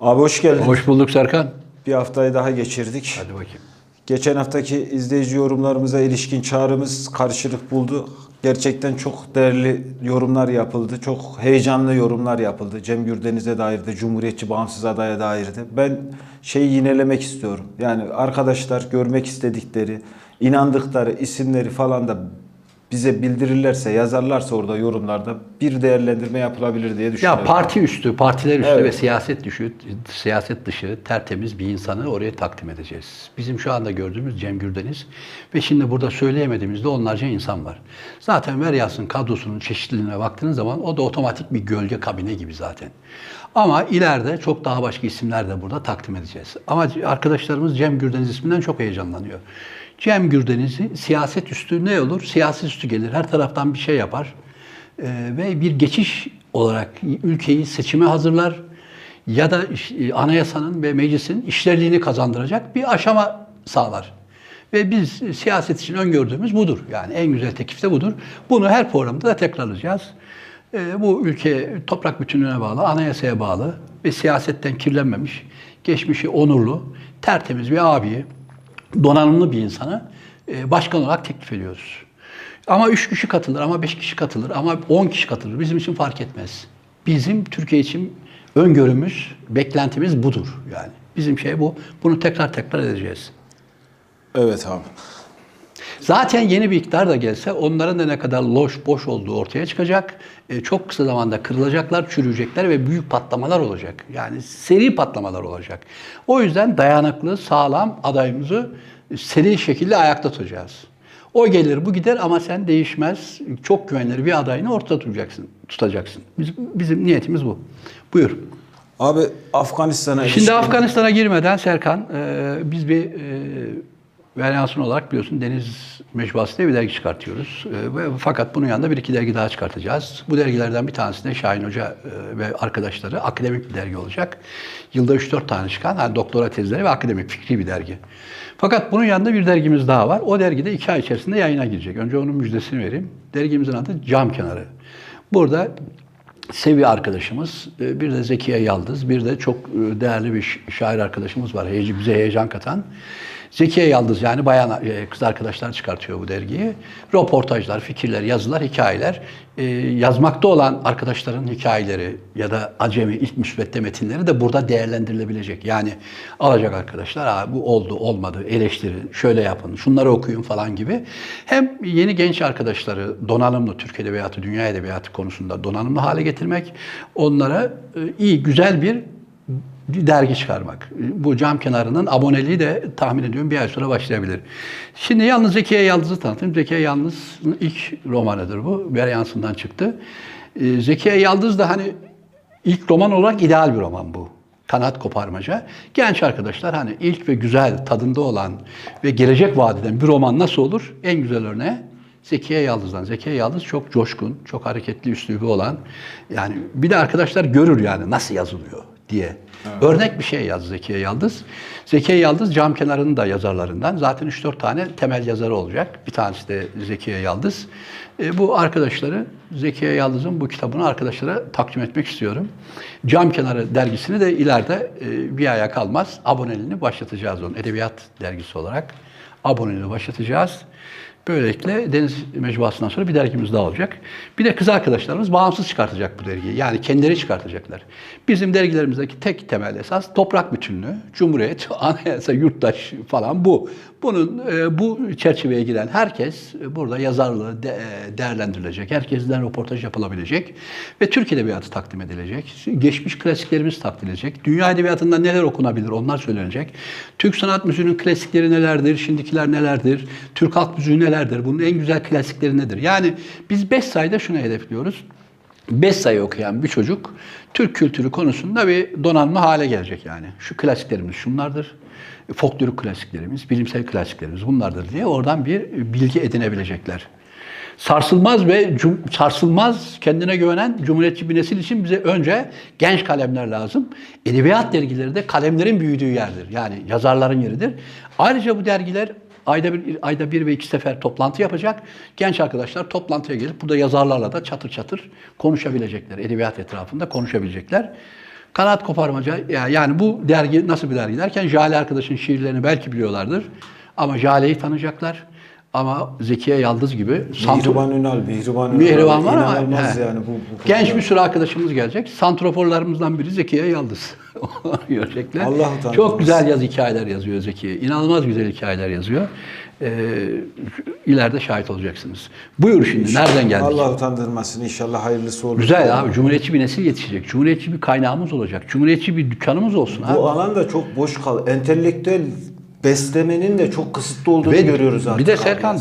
Abi hoş geldin. Hoş bulduk Serkan. Bir haftayı daha geçirdik. Hadi bakayım. Geçen haftaki izleyici yorumlarımıza ilişkin çağrımız karşılık buldu. Gerçekten çok değerli yorumlar yapıldı. Çok heyecanlı yorumlar yapıldı. Cem Gürdeniz'e dairdi, Cumhuriyetçi bağımsız adaya dairdi. Ben şeyi yinelemek istiyorum. Yani arkadaşlar görmek istedikleri, inandıkları isimleri falan da bize bildirirlerse, yazarlarsa orada yorumlarda bir değerlendirme yapılabilir diye düşünüyorum. Ya parti üstü, partiler üstü, evet, ve siyaset dışı tertemiz bir insanı oraya takdim edeceğiz. Bizim şu anda gördüğümüz Cem Gürdeniz ve şimdi burada söyleyemediğimiz de onlarca insan var. Zaten Veryas'ın kadrosunun çeşitliliğine baktığınız zaman o da otomatik bir gölge kabine gibi zaten. Ama ileride çok daha başka isimler de burada takdim edeceğiz. Ama arkadaşlarımız Cem Gürdeniz isminden çok heyecanlanıyor. Cem Gürdeniz'i siyaset üstü ne olur? Siyaset üstü gelir. Her taraftan bir şey yapar. Ve bir geçiş olarak ülkeyi seçime hazırlar. Ya da anayasanın ve meclisin işlerliğini kazandıracak bir aşama sağlar. Ve biz siyaset için öngördüğümüz budur. Yani en güzel teklif de budur. Bunu her programda da tekrarlayacağız. Bu ülke toprak bütünlüğüne bağlı, anayasaya bağlı ve siyasetten kirlenmemiş, geçmişi onurlu, tertemiz bir abiyi, donanımlı bir insanı başkan olarak teklif ediyoruz. Ama 3 kişi katılır, ama 5 kişi katılır, ama 10 kişi katılır. Bizim için fark etmez. Bizim Türkiye için öngörümüz, beklentimiz budur. Yani bizim şey bu. Bunu tekrar edeceğiz. Evet abi. Zaten yeni bir iktidar da gelse onların da ne kadar loş, boş olduğu ortaya çıkacak. Çok kısa zamanda kırılacaklar, çürüyecekler ve büyük patlamalar olacak. Yani seri patlamalar olacak. O yüzden dayanıklı, sağlam adayımızı seri şekilde ayakta tutacağız. O gelir, bu gider ama sen değişmez, çok güvenilir bir adayını ortada tutacaksın. Bizim niyetimiz bu. Buyur. Abi Afganistan'a ilişkin... Şimdi Afganistan'a girmeden Serkan, biz bir... Veryansın olarak biliyorsun Deniz Mecbuası diye bir dergi çıkartıyoruz. Fakat bunun yanında bir iki dergi daha çıkartacağız. Bu dergilerden bir tanesi de Şahin Hoca ve arkadaşları akademik bir dergi olacak. Yılda 3-4 tane çıkan yani doktora tezleri ve akademik fikri bir dergi. Fakat bunun yanında bir dergimiz daha var. O dergi de 2 ay içerisinde yayına girecek. Önce onun müjdesini vereyim. Dergimizin adı Cam Kenarı. Burada Sevi arkadaşımız, bir de Zekiye Yaldız, bir de çok değerli bir şair arkadaşımız var. Bize heyecan katan. Zekiye Yaldız yani bayan kız arkadaşlar çıkartıyor bu dergiyi. Röportajlar, fikirler, yazılar, hikayeler. Yazmakta olan arkadaşların hikayeleri ya da acemi, ilk müsbette metinleri de burada değerlendirilebilecek. Yani alacak arkadaşlar, bu oldu, olmadı, eleştirin, şöyle yapın, şunları okuyun falan gibi. Hem yeni genç arkadaşları donanımlı, Türk Edebiyatı, Dünya Edebiyatı konusunda donanımlı hale getirmek, onlara iyi, güzel bir dergi çıkarmak. Bu Cam Kenarı'nın aboneliği de tahmin ediyorum bir ay sonra başlayabilir. Şimdi yalnız Zekiye Yaldız'ı tanıtayım. Zekiye Yaldız'ın ilk romanıdır bu. Veryansın'dan çıktı. Zekiye Yaldız da hani ilk roman olarak ideal bir roman bu. Kanat koparmaca. Genç arkadaşlar hani ilk ve güzel tadında olan ve gelecek vaat eden bir roman nasıl olur? En güzel örneği Zekiye Yaldız'dan. Zekiye Yaldız çok coşkun, çok hareketli üslubu olan. Yani bir de arkadaşlar görür yani nasıl yazılıyor diye. Evet. Örnek bir şey yazdı Zekiye Yaldız. Zekiye Yaldız Cam Kenarı'nın da yazarlarından. Zaten 3-4 tane temel yazarı olacak. Bir tanesi de Zekiye Yaldız. Bu arkadaşları, Zekiye Yaldız'ın bu kitabını arkadaşlara takdim etmek istiyorum. Cam Kenarı dergisini de ileride bir aya kalmaz. Aboneliğini başlatacağız onun. Edebiyat dergisi olarak aboneliğini başlatacağız. Böylelikle Deniz Mecbuası'ndan sonra bir dergimiz daha olacak. Bir de kız arkadaşlarımız bağımsız çıkartacak bu dergiyi. Yani kendileri çıkartacaklar. Bizim dergilerimizdeki tek temel esas toprak bütünlüğü, cumhuriyet, anayasa, yurttaş falan bu. Bu çerçeveye giren herkes burada yazarlığı değerlendirilecek. Herkesten röportaj yapılabilecek. Ve Türk Edebiyatı takdim edilecek. Geçmiş klasiklerimiz takdim edilecek. Dünya Edebiyatı'nda neler okunabilir onlar söylenecek. Türk sanat müziğinin klasikleri nelerdir, şimdikiler nelerdir, Türk halk müziği nelerdir, bunun en güzel klasikleri nedir? Yani biz 5 sayıda şunu hedefliyoruz. 5 sayı okuyan bir çocuk Türk kültürü konusunda bir donanma hale gelecek yani. Şu klasiklerimiz şunlardır. Folklorik klasiklerimiz, bilimsel klasiklerimiz bunlardır diye oradan bir bilgi edinebilecekler. Sarsılmaz ve sarsılmaz kendine güvenen cumhuriyetçi bir nesil için bize önce genç kalemler lazım. Edebiyat dergileri de kalemlerin büyüdüğü yerdir. Yani yazarların yeridir. Ayrıca bu dergiler ayda bir ve iki sefer toplantı yapacak. Genç arkadaşlar toplantıya gelip burada yazarlarla da çatır çatır konuşabilecekler. Edebiyat etrafında konuşabilecekler. Kanat koparmaca, yani bu dergi nasıl bir dergi derken Jale arkadaşın şiirlerini belki biliyorlardır. Ama Jale'yi tanıyacaklar. Ama Zekiye Yaldız gibi. Mihriban Önal, Mihriban var ama yani bu genç bir sürü arkadaşımız gelecek. Santroforlarımızdan biri Zekiye Yaldız. Görecekler. Allah çok güzel hikayeler yazıyor Zekiye. İnanılmaz güzel hikayeler yazıyor. İleride şahit olacaksınız. Buyur şimdi, nereden geldik? Allah utandırmasın, inşallah hayırlısı olur. Güzel abi, cumhuriyetçi bir nesil yetişecek. Cumhuriyetçi bir kaynağımız olacak. Cumhuriyetçi bir dükkanımız olsun. Bu abi, alan da çok boş kaldı. Entelektüel beslemenin de çok kısıtlı olduğunu görüyoruz artık. Bir de Serkan,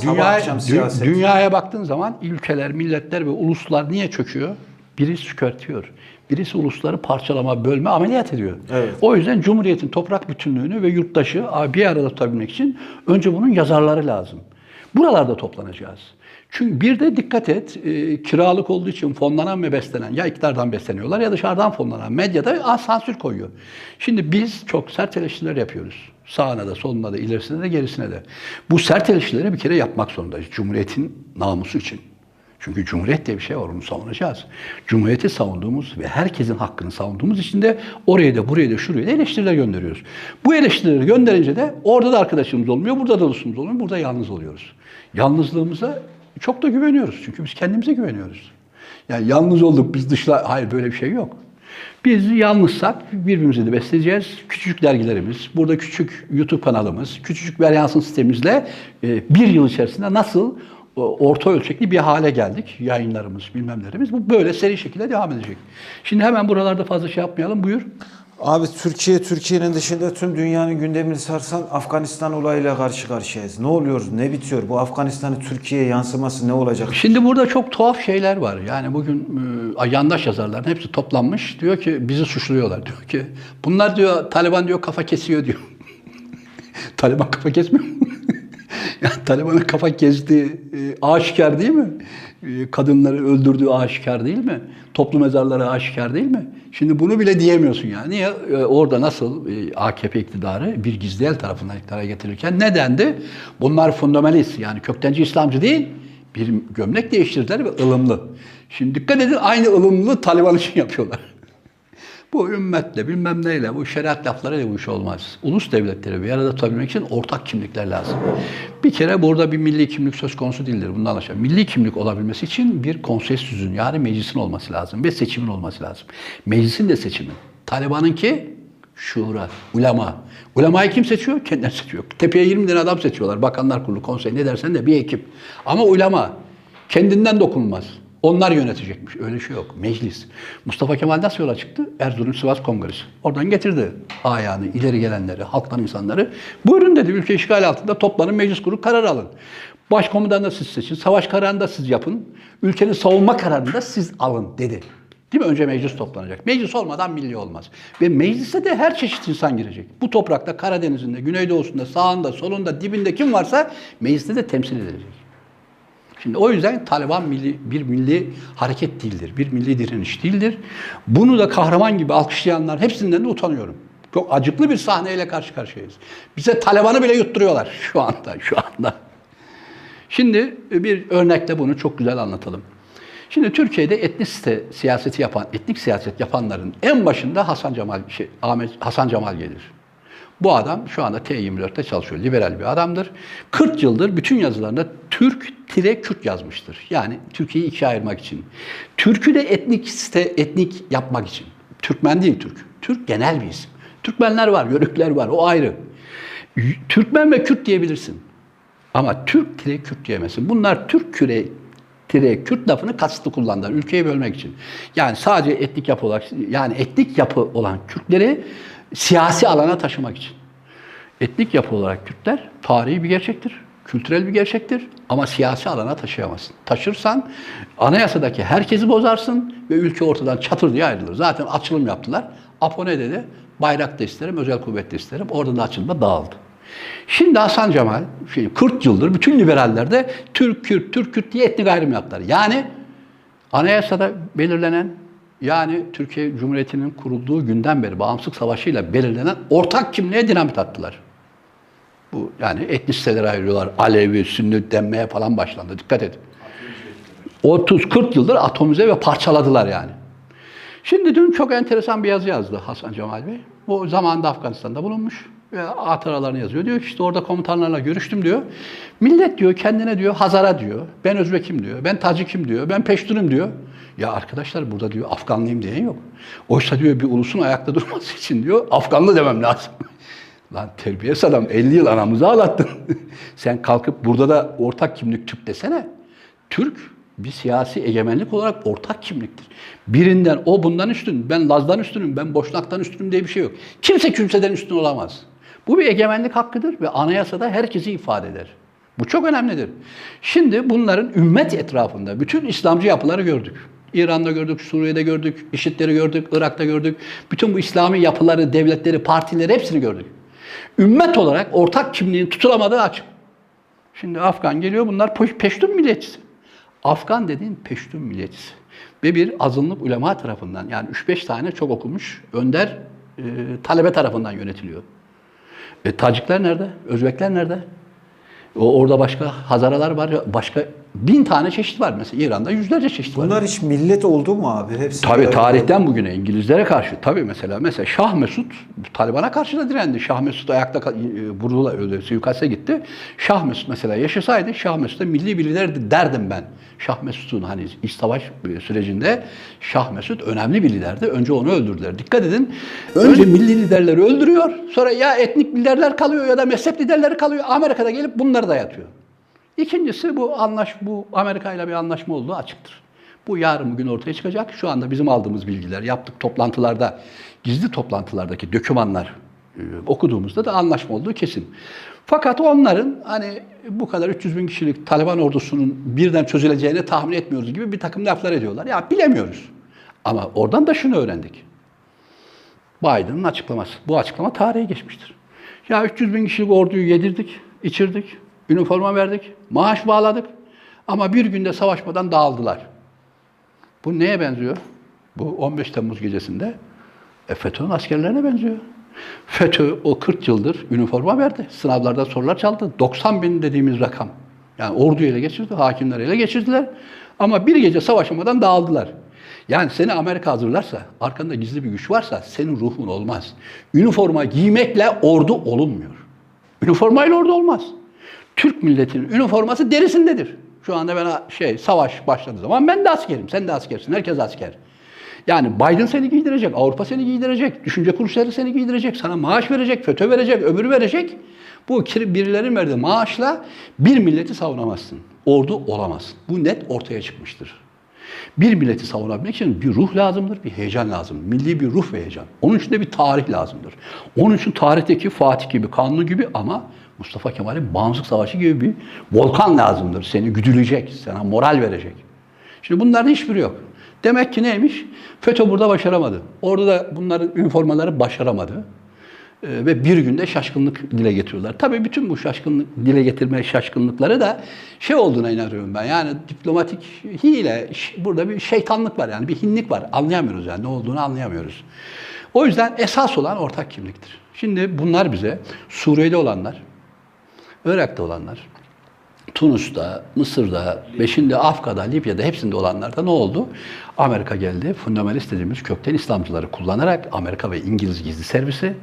dünyaya baktığın zaman ülkeler, milletler ve uluslar niye çöküyor? Birisi çökertiyor. Birisi ulusları parçalama, bölme, ameliyat ediyor. Evet. O yüzden Cumhuriyet'in toprak bütünlüğünü ve yurttaşı bir arada tutabilmek için önce bunun yazarları lazım. Buralarda toplanacağız. Çünkü bir de dikkat et, kiralık olduğu için fonlanan ve beslenen, ya iktidardan besleniyorlar ya dışarıdan fonlanan medyada sansür koyuyor. Şimdi biz çok sert eleştiriler yapıyoruz. Sağına da, soluna da, ilerisine de, gerisine de. Bu sert eleştirileri bir kere yapmak zorundayız. Cumhuriyet'in namusu için. Çünkü Cumhuriyet diye bir şey var, onu savunacağız. Cumhuriyeti savunduğumuz ve herkesin hakkını savunduğumuz için de oraya da, buraya da, şuraya da eleştiriler gönderiyoruz. Bu eleştirileri gönderince de orada da arkadaşımız olmuyor, burada da dostumuz olmuyor, burada yalnız oluyoruz. Yalnızlığımıza çok da güveniyoruz. Çünkü biz kendimize güveniyoruz. Yani yalnız olduk, biz dışla... Hayır, böyle bir şey yok. Biz yalnızsak birbirimizi de besleyeceğiz. Küçücük dergilerimiz, burada küçük YouTube kanalımız, küçücük Veryansın sitemizle bir yıl içerisinde nasıl orta ölçekli bir hale geldik. Yayınlarımız, bilmemlerimiz. Bu böyle seri şekilde devam edecek. Şimdi hemen buralarda fazla şey yapmayalım. Buyur. Abi, Türkiye'nin dışında tüm dünyanın gündemini sarsan Afganistan olayıyla karşı karşıyayız. Ne oluyor, ne bitiyor? Bu Afganistan'ın Türkiye'ye yansıması ne olacak? Şimdi burada çok tuhaf şeyler var. Yani bugün yandaş yazarların hepsi toplanmış. Diyor ki bizi suçluyorlar. Diyor ki bunlar diyor Taliban diyor kafa kesiyor diyor. Taliban kafa kesmiyor mu? Yani Taliban'ın kafa kestiği aşikar değil mi? Kadınları öldürdüğü aşikar değil mi? Toplu mezarları aşikar değil mi? Şimdi bunu bile diyemiyorsun yani. Niye? Orada nasıl AKP iktidarı bir gizli el tarafından iktidara getirirken ne dendi? Bunlar fundamentalist, yani köktenci İslamcı değil. Bir gömlek değiştirdiler ve ılımlı. Şimdi dikkat edin, aynı ılımlı Taliban için yapıyorlar. Bu ümmetle, bilmem neyle, bu şeriat laflarıyla bu iş olmaz. Ulus devletleri bir arada tutabilmek için ortak kimlikler lazım. Bir kere burada bir milli kimlik söz konusu değildir. Bundan anlaşılan. Milli kimlik olabilmesi için bir konsensüsün, yani meclisin olması lazım ve seçimin olması lazım. Meclisin de seçimi. Taliban'ınki şura, ulema. Ulemayı kim seçiyor? Kendileri seçiyor. Tepeye 20 tane adam seçiyorlar. Bakanlar Kurulu, konsey, ne dersen de bir ekip. Ama ulema kendinden dokunulmaz. Onlar yönetecekmiş. Öyle şey yok. Meclis. Mustafa Kemal nasıl yola çıktı? Erzurum-Sivas Kongresi. Oradan getirdi ayağını, ileri gelenleri, halktan insanları. Buyurun dedi, ülke işgal altında, toplanın, meclis kurun, karar alın. Başkomutanı da siz seçin, savaş kararını da siz yapın, ülkenin savunma kararını da siz alın dedi. Değil mi? Önce meclis toplanacak. Meclis olmadan milli olmaz. Ve meclise de her çeşit insan girecek. Bu toprakta, Karadeniz'inde, Güneydoğu'sunda, sağında, solunda, dibinde kim varsa mecliste de temsil edilecek. Şimdi o yüzden Taliban bir milli hareket değildir, bir milli direniş değildir. Bunu da kahraman gibi alkışlayanlar, hepsinden de utanıyorum. Çok acıklı bir sahneyle karşı karşıyayız. Bize Taliban'ı bile yutturuyorlar şu anda, Şimdi bir örnekle bunu çok güzel anlatalım. Şimdi Türkiye'de etnik siyaset yapanların en başında Hasan Cemal gelir. Bu adam şu anda T24'te çalışıyor. Liberal bir adamdır. 40 yıldır bütün yazılarında Türk-Kürt yazmıştır. Yani Türkiye'yi ikiye ayırmak için. Türk'ü de etnik yapmak için. Türkmen değil Türk. Türk genel bir isim. Türkmenler var, Yörükler var. O ayrı. Türkmen ve Kürt diyebilirsin. Ama Türk-Kürt diyemezsin. Bunlar Türk-Kürt lafını kasıtlı kullandılar. Ülkeyi bölmek için. Yani sadece etnik yapı olan Kürtleri siyasi alana taşımak için. Etnik yapı olarak Kürtler tarihi bir gerçektir, kültürel bir gerçektir ama siyasi alana taşıyamazsın. Taşırsan anayasadaki herkesi bozarsın ve ülke ortadan çatır diye ayrılır. Zaten açılım yaptılar. Apone dedi, bayrak da isterim, özel kuvvet de isterim. Oradan açılma dağıldı. Şimdi Hasan Cemal, 40 yıldır bütün liberaller de Türk-Kürt, Türk-Kürt diye etnik ayrım yaptılar. Yani anayasada belirlenen, yani Türkiye Cumhuriyeti'nin kurulduğu günden beri bağımsızlık savaşıyla belirlenen ortak kimliğe dinamit attılar. Bu yani etnisitelere ayırıyorlar. Alevi, Sünni denmeye falan başlandı. Dikkat edin. 30-40 yıldır atomize ve parçaladılar yani. Şimdi dün çok enteresan bir yazı yazdı Hasan Cemal Bey. Bu zamanında Afganistan'da bulunmuş ve hatıralarını yazıyor. Diyor ki işte orada komutanlarla görüştüm diyor. Millet diyor kendine diyor Hazara diyor. Ben Özbekim diyor. Ben Tacikim diyor. Ben Peştunum diyor. Ya arkadaşlar burada diyor Afganlıyım diyen yok. Oysa diyor bir ulusun ayakta durması için diyor Afganlı demem lazım. Lan terbiyesiz adam 50 yıl anamızı ağlattın. Sen kalkıp burada da ortak kimlik Türk desene. Türk bir siyasi egemenlik olarak ortak kimliktir. Birinden o bundan üstün, ben Laz'dan üstünüm, ben Boşnak'tan üstünüm diye bir şey yok. Kimse kimseden üstün olamaz. Bu bir egemenlik hakkıdır ve anayasada herkesi ifade eder. Bu çok önemlidir. Şimdi bunların ümmet etrafında bütün İslamcı yapıları gördük. İran'da gördük, Suriye'de gördük, IŞİD'leri gördük, Irak'ta gördük. Bütün bu İslami yapıları, devletleri, partileri hepsini gördük. Ümmet olarak ortak kimliğin tutulamadığı açık. Şimdi Afgan geliyor, bunlar Peştun milliyetçisi. Afgan dediğin Peştun milliyetçisi. Ve bir azınlık ulema tarafından, yani 3-5 tane çok okumuş önder talebe tarafından yönetiliyor. Tacikler nerede? Özbekler nerede? Orada başka Hazaralar var, başka 1000 tane çeşit var. Mesela İran'da yüzlerce çeşit var. Bunlar hiç millet oldu mu abi? Hepsi tabii tarihten oldu. Bugüne İngilizlere karşı. Tabii mesela Şah Mesud Taliban'a karşı da direndi. Şah Mesud ayakta vurdular, öldü, suikaste gitti. Şah Mesud mesela yaşasaydı Şah Mesud'a milli birileri derdim ben. Şah Mesud'un hani iç savaş sürecinde Şah Mesud önemli bir liderdi. Önce onu öldürdüler. Dikkat edin. Önce milli liderleri öldürüyor. Sonra ya etnik liderler kalıyor ya da mezhep liderleri kalıyor. Amerika'da gelip bunları dayatıyor. İkincisi bu Amerika ile bir anlaşma olduğu açıktır. Bu yarın bugün ortaya çıkacak. Şu anda bizim aldığımız bilgiler, yaptık toplantılarda, gizli toplantılardaki dokümanlar okuduğumuzda da anlaşma olduğu kesin. Fakat onların hani bu kadar 300.000 kişilik Taliban ordusunun birden çözüleceğini tahmin etmiyoruz gibi bir takım laflar ediyorlar. Ya bilemiyoruz. Ama oradan da şunu öğrendik. Biden'ın açıklaması. Bu açıklama tarihe geçmiştir. Ya 300.000 kişilik orduyu yedirdik, içirdik. Üniforma verdik, maaş bağladık ama bir günde savaşmadan dağıldılar. Bu neye benziyor? Bu 15 Temmuz gecesinde FETÖ'nün askerlerine benziyor. FETÖ o 40 yıldır üniforma verdi, sınavlarda sorular çaldı. 90.000 dediğimiz rakam. Yani orduyu ele geçirdi, hakimleri ele geçirdiler ama bir gece savaşmadan dağıldılar. Yani seni Amerika hazırlarsa, arkanda gizli bir güç varsa senin ruhun olmaz. Üniforma giymekle ordu olunmuyor. Üniformayla ordu olmaz. Türk milletinin üniforması derisindedir. Şu anda ben savaş başladığı zaman ben de askerim, sen de askersin, herkes asker. Yani Biden seni giydirecek, Avrupa seni giydirecek, düşünce kuruluşları seni giydirecek, sana maaş verecek, FETÖ verecek, öbür verecek. Bu birilerin verdiği maaşla bir milleti savunamazsın, ordu olamazsın. Bu net ortaya çıkmıştır. Bir milleti savunabilmek için bir ruh lazımdır, bir heyecan lazım. Milli bir ruh ve heyecan. Onun için de bir tarih lazımdır. Onun için tarihteki Fatih gibi, Kanuni gibi ama Mustafa Kemal'in Bağımsızlık Savaşı gibi bir volkan lazımdır. Seni güdülecek, sana moral verecek. Şimdi bunların hiçbiri yok. Demek ki neymiş? FETÖ burada başaramadı. Orada da bunların üniformaları başaramadı. Ve bir günde şaşkınlık dile getiriyorlar. Tabii bütün bu şaşkınlıkları da olduğuna inanıyorum ben. Yani diplomatik hile, burada bir şeytanlık var yani bir hinlik var. Anlayamıyoruz yani ne olduğunu anlayamıyoruz. O yüzden esas olan ortak kimliktir. Şimdi bunlar bize Suriye'de olanlar, Irak'ta olanlar, Tunus'ta, Mısır'da ve şimdi Afrika'da, Libya'da hepsinde olanlarda ne oldu? Amerika geldi, fundamentalist dediğimiz kökten İslamcıları kullanarak Amerika ve İngiliz gizli servisi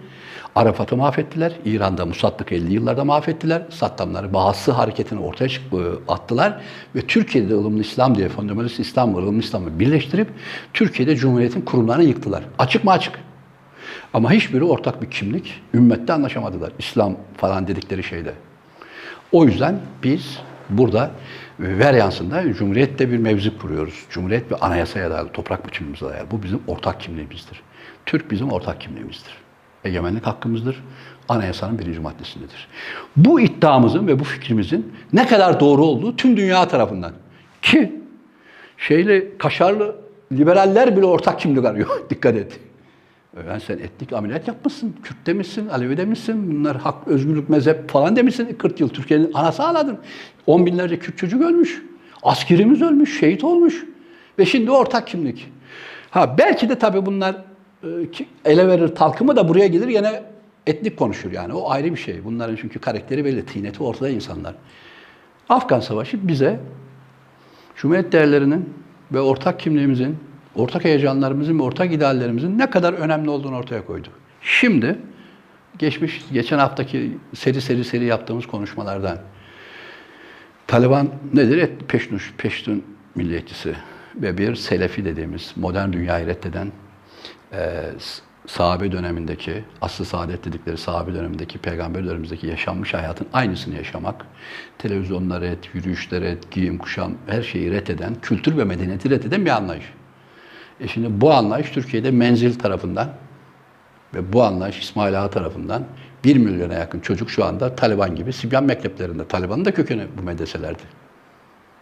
Arafat'ı mahvettiler. İran'da Musaddık'ı 50 yıllarda mahvettiler. Saddamları Bağası hareketini ortaya attılar. Ve Türkiye'de ılımlı İslam diye fundamentalist İslam ve ılımlı İslam'ı birleştirip Türkiye'de Cumhuriyet'in kurumlarını yıktılar. Açık mı açık? Ama hiçbiri ortak bir kimlik, ümmette anlaşamadılar. İslam falan dedikleri şeyde. O yüzden biz burada Veryansın'da Cumhuriyet'te bir mevzi kuruyoruz. Cumhuriyet ve anayasaya dayalı, toprak bütünümüze dayalı. Bu bizim ortak kimliğimizdir. Türk bizim ortak kimliğimizdir. Egemenlik hakkımızdır. Anayasanın 1. maddesindedir. Bu iddiamızın ve bu fikrimizin ne kadar doğru olduğu tüm dünya tarafından. Ki kaşarlı liberaller bile ortak kimlik arıyor. Dikkat et. Yani sen etnik ameliyat yapmışsın, Kürt demişsin, Alevi demişsin, bunlar hak, özgürlük, mezhep falan demişsin. 40 yıl Türkiye'nin anası ağladın. 10 binlerce Kürt çocuk ölmüş. Askerimiz ölmüş, şehit olmuş. Ve şimdi ortak kimlik. Belki de tabii bunlar ele verir talkımı da buraya gelir yine etnik konuşur yani. O ayrı bir şey. Bunların çünkü karakteri belli, tineti ortada insanlar. Afgan Savaşı bize Cumhuriyet değerlerinin ve ortak kimliğimizin ortak heyecanlarımızın ve ortak ideallerimizin ne kadar önemli olduğunu ortaya koydu. Şimdi geçen haftaki seri yaptığımız konuşmalardan Taliban nedir? Peştun milliyetçisi ve bir Selefi dediğimiz modern dünyayı reddeden sahabe dönemindeki, aslı saadet dedikleri sahabe dönemindeki, peygamber dönemindeki yaşanmış hayatın aynısını yaşamak, televizyonları et, yürüyüşleri et, giyim, kuşam, her şeyi reddeden, kültür ve medeniyeti reddeden bir anlayış. Şimdi bu anlayış Türkiye'de Menzil tarafından ve bu anlayış İsmail Ağa tarafından 1 milyona yakın çocuk şu anda Taliban gibi Sibyan mekteplerinde. Taliban'ın da kökeni bu medreselerdi.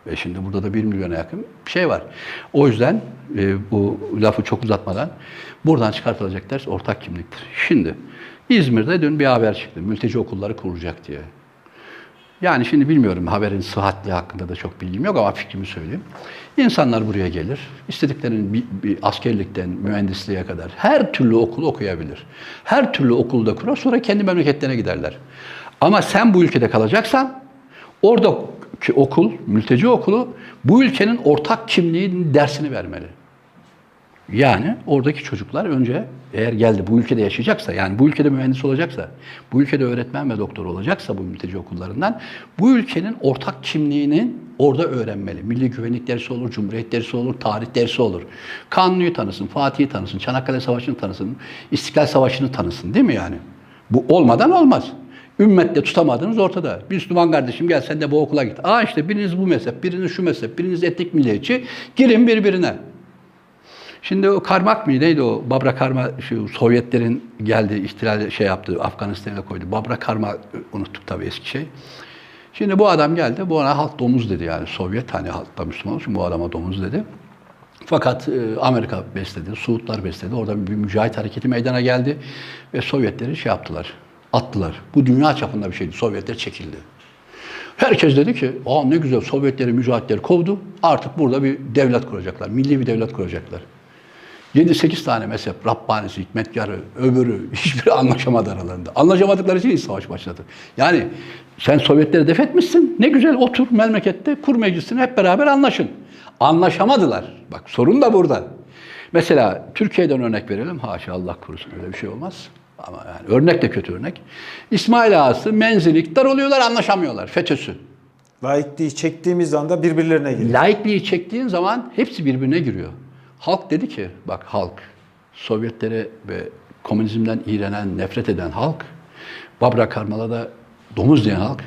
Ve şimdi burada da 1 milyona yakın bir şey var. O yüzden bu lafı çok uzatmadan buradan çıkartılacak ders ortak kimliktir. Şimdi İzmir'de dün bir haber çıktı. Mülteci okulları kurulacak diye. Yani şimdi bilmiyorum, haberin sıhhatli hakkında da çok bilgim yok ama fikrimi söyleyeyim. İnsanlar buraya gelir. İstediklerinin bir askerlikten mühendisliğe kadar her türlü okulu okuyabilir. Her türlü okulda kurar, sonra kendi memleketlerine giderler. Ama sen bu ülkede kalacaksan oradaki okul, mülteci okulu bu ülkenin ortak kimliğinin dersini vermeli. Yani oradaki çocuklar önce eğer geldi bu ülkede yaşayacaksa, yani bu ülkede mühendis olacaksa, bu ülkede öğretmen ve doktor olacaksa bu mülteci okullarından, bu ülkenin ortak kimliğinin orada öğrenmeli. Milli güvenlik dersi olur, cumhuriyet dersi olur, tarih dersi olur. Kanuni'yi tanısın, Fatih'i tanısın, Çanakkale Savaşı'nı tanısın, İstiklal Savaşı'nı tanısın, değil mi yani? Bu olmadan olmaz. Ümmetle tutamadığınız ortada. Bir Müslüman kardeşim gel sen de bu okula git. Aa işte biriniz bu mezhep, biriniz şu mezhep, biriniz etnik milliyetçi, girin birbirine. Şimdi o Karmak mı neydi o? Babrak Karmal, şu Sovyetlerin geldi, ihtilal şey yaptı, Afganistan'a koydu. Babrak Karmal, unuttuk tabii eski şey. Şimdi bu adam geldi, bu ona halk domuz dedi yani. Sovyet hani halkta Müslüman olmuş, bu adama domuz dedi. Fakat Amerika besledi, Suudlar besledi. Orada bir mücahit hareketi meydana geldi ve Sovyetleri şey yaptılar, attılar. Bu dünya çapında bir şeydi, Sovyetler çekildi. Herkes dedi ki, aa ne güzel Sovyetleri, mücahitleri kovdu, artık burada bir devlet kuracaklar, milli bir devlet kuracaklar. 7-8 tane mezhep, Rabbanisi, hikmetkarı, öbürü, hiçbiri anlaşamadı aralarında. Anlaşamadıkları için savaş başladı. Yani sen Sovyetleri def etmişsin, ne güzel otur memlekette, kur meclisini hep beraber anlaşın. Anlaşamadılar. Bak sorun da burada. Mesela Türkiye'den örnek verelim, haşa Allah korusun öyle bir şey olmaz. Ama yani örnek de kötü örnek. İsmail Ağası, Menzil, iktidar oluyorlar, anlaşamıyorlar, FETÖ'sü. Laikliği çektiğimiz anda birbirlerine giriyor. Laikliği çektiğin zaman hepsi birbirine giriyor. Halk dedi ki, bak halk, Sovyetlere ve komünizmden iğrenen, nefret eden halk, Babra Karmal'a da domuz diyen halk,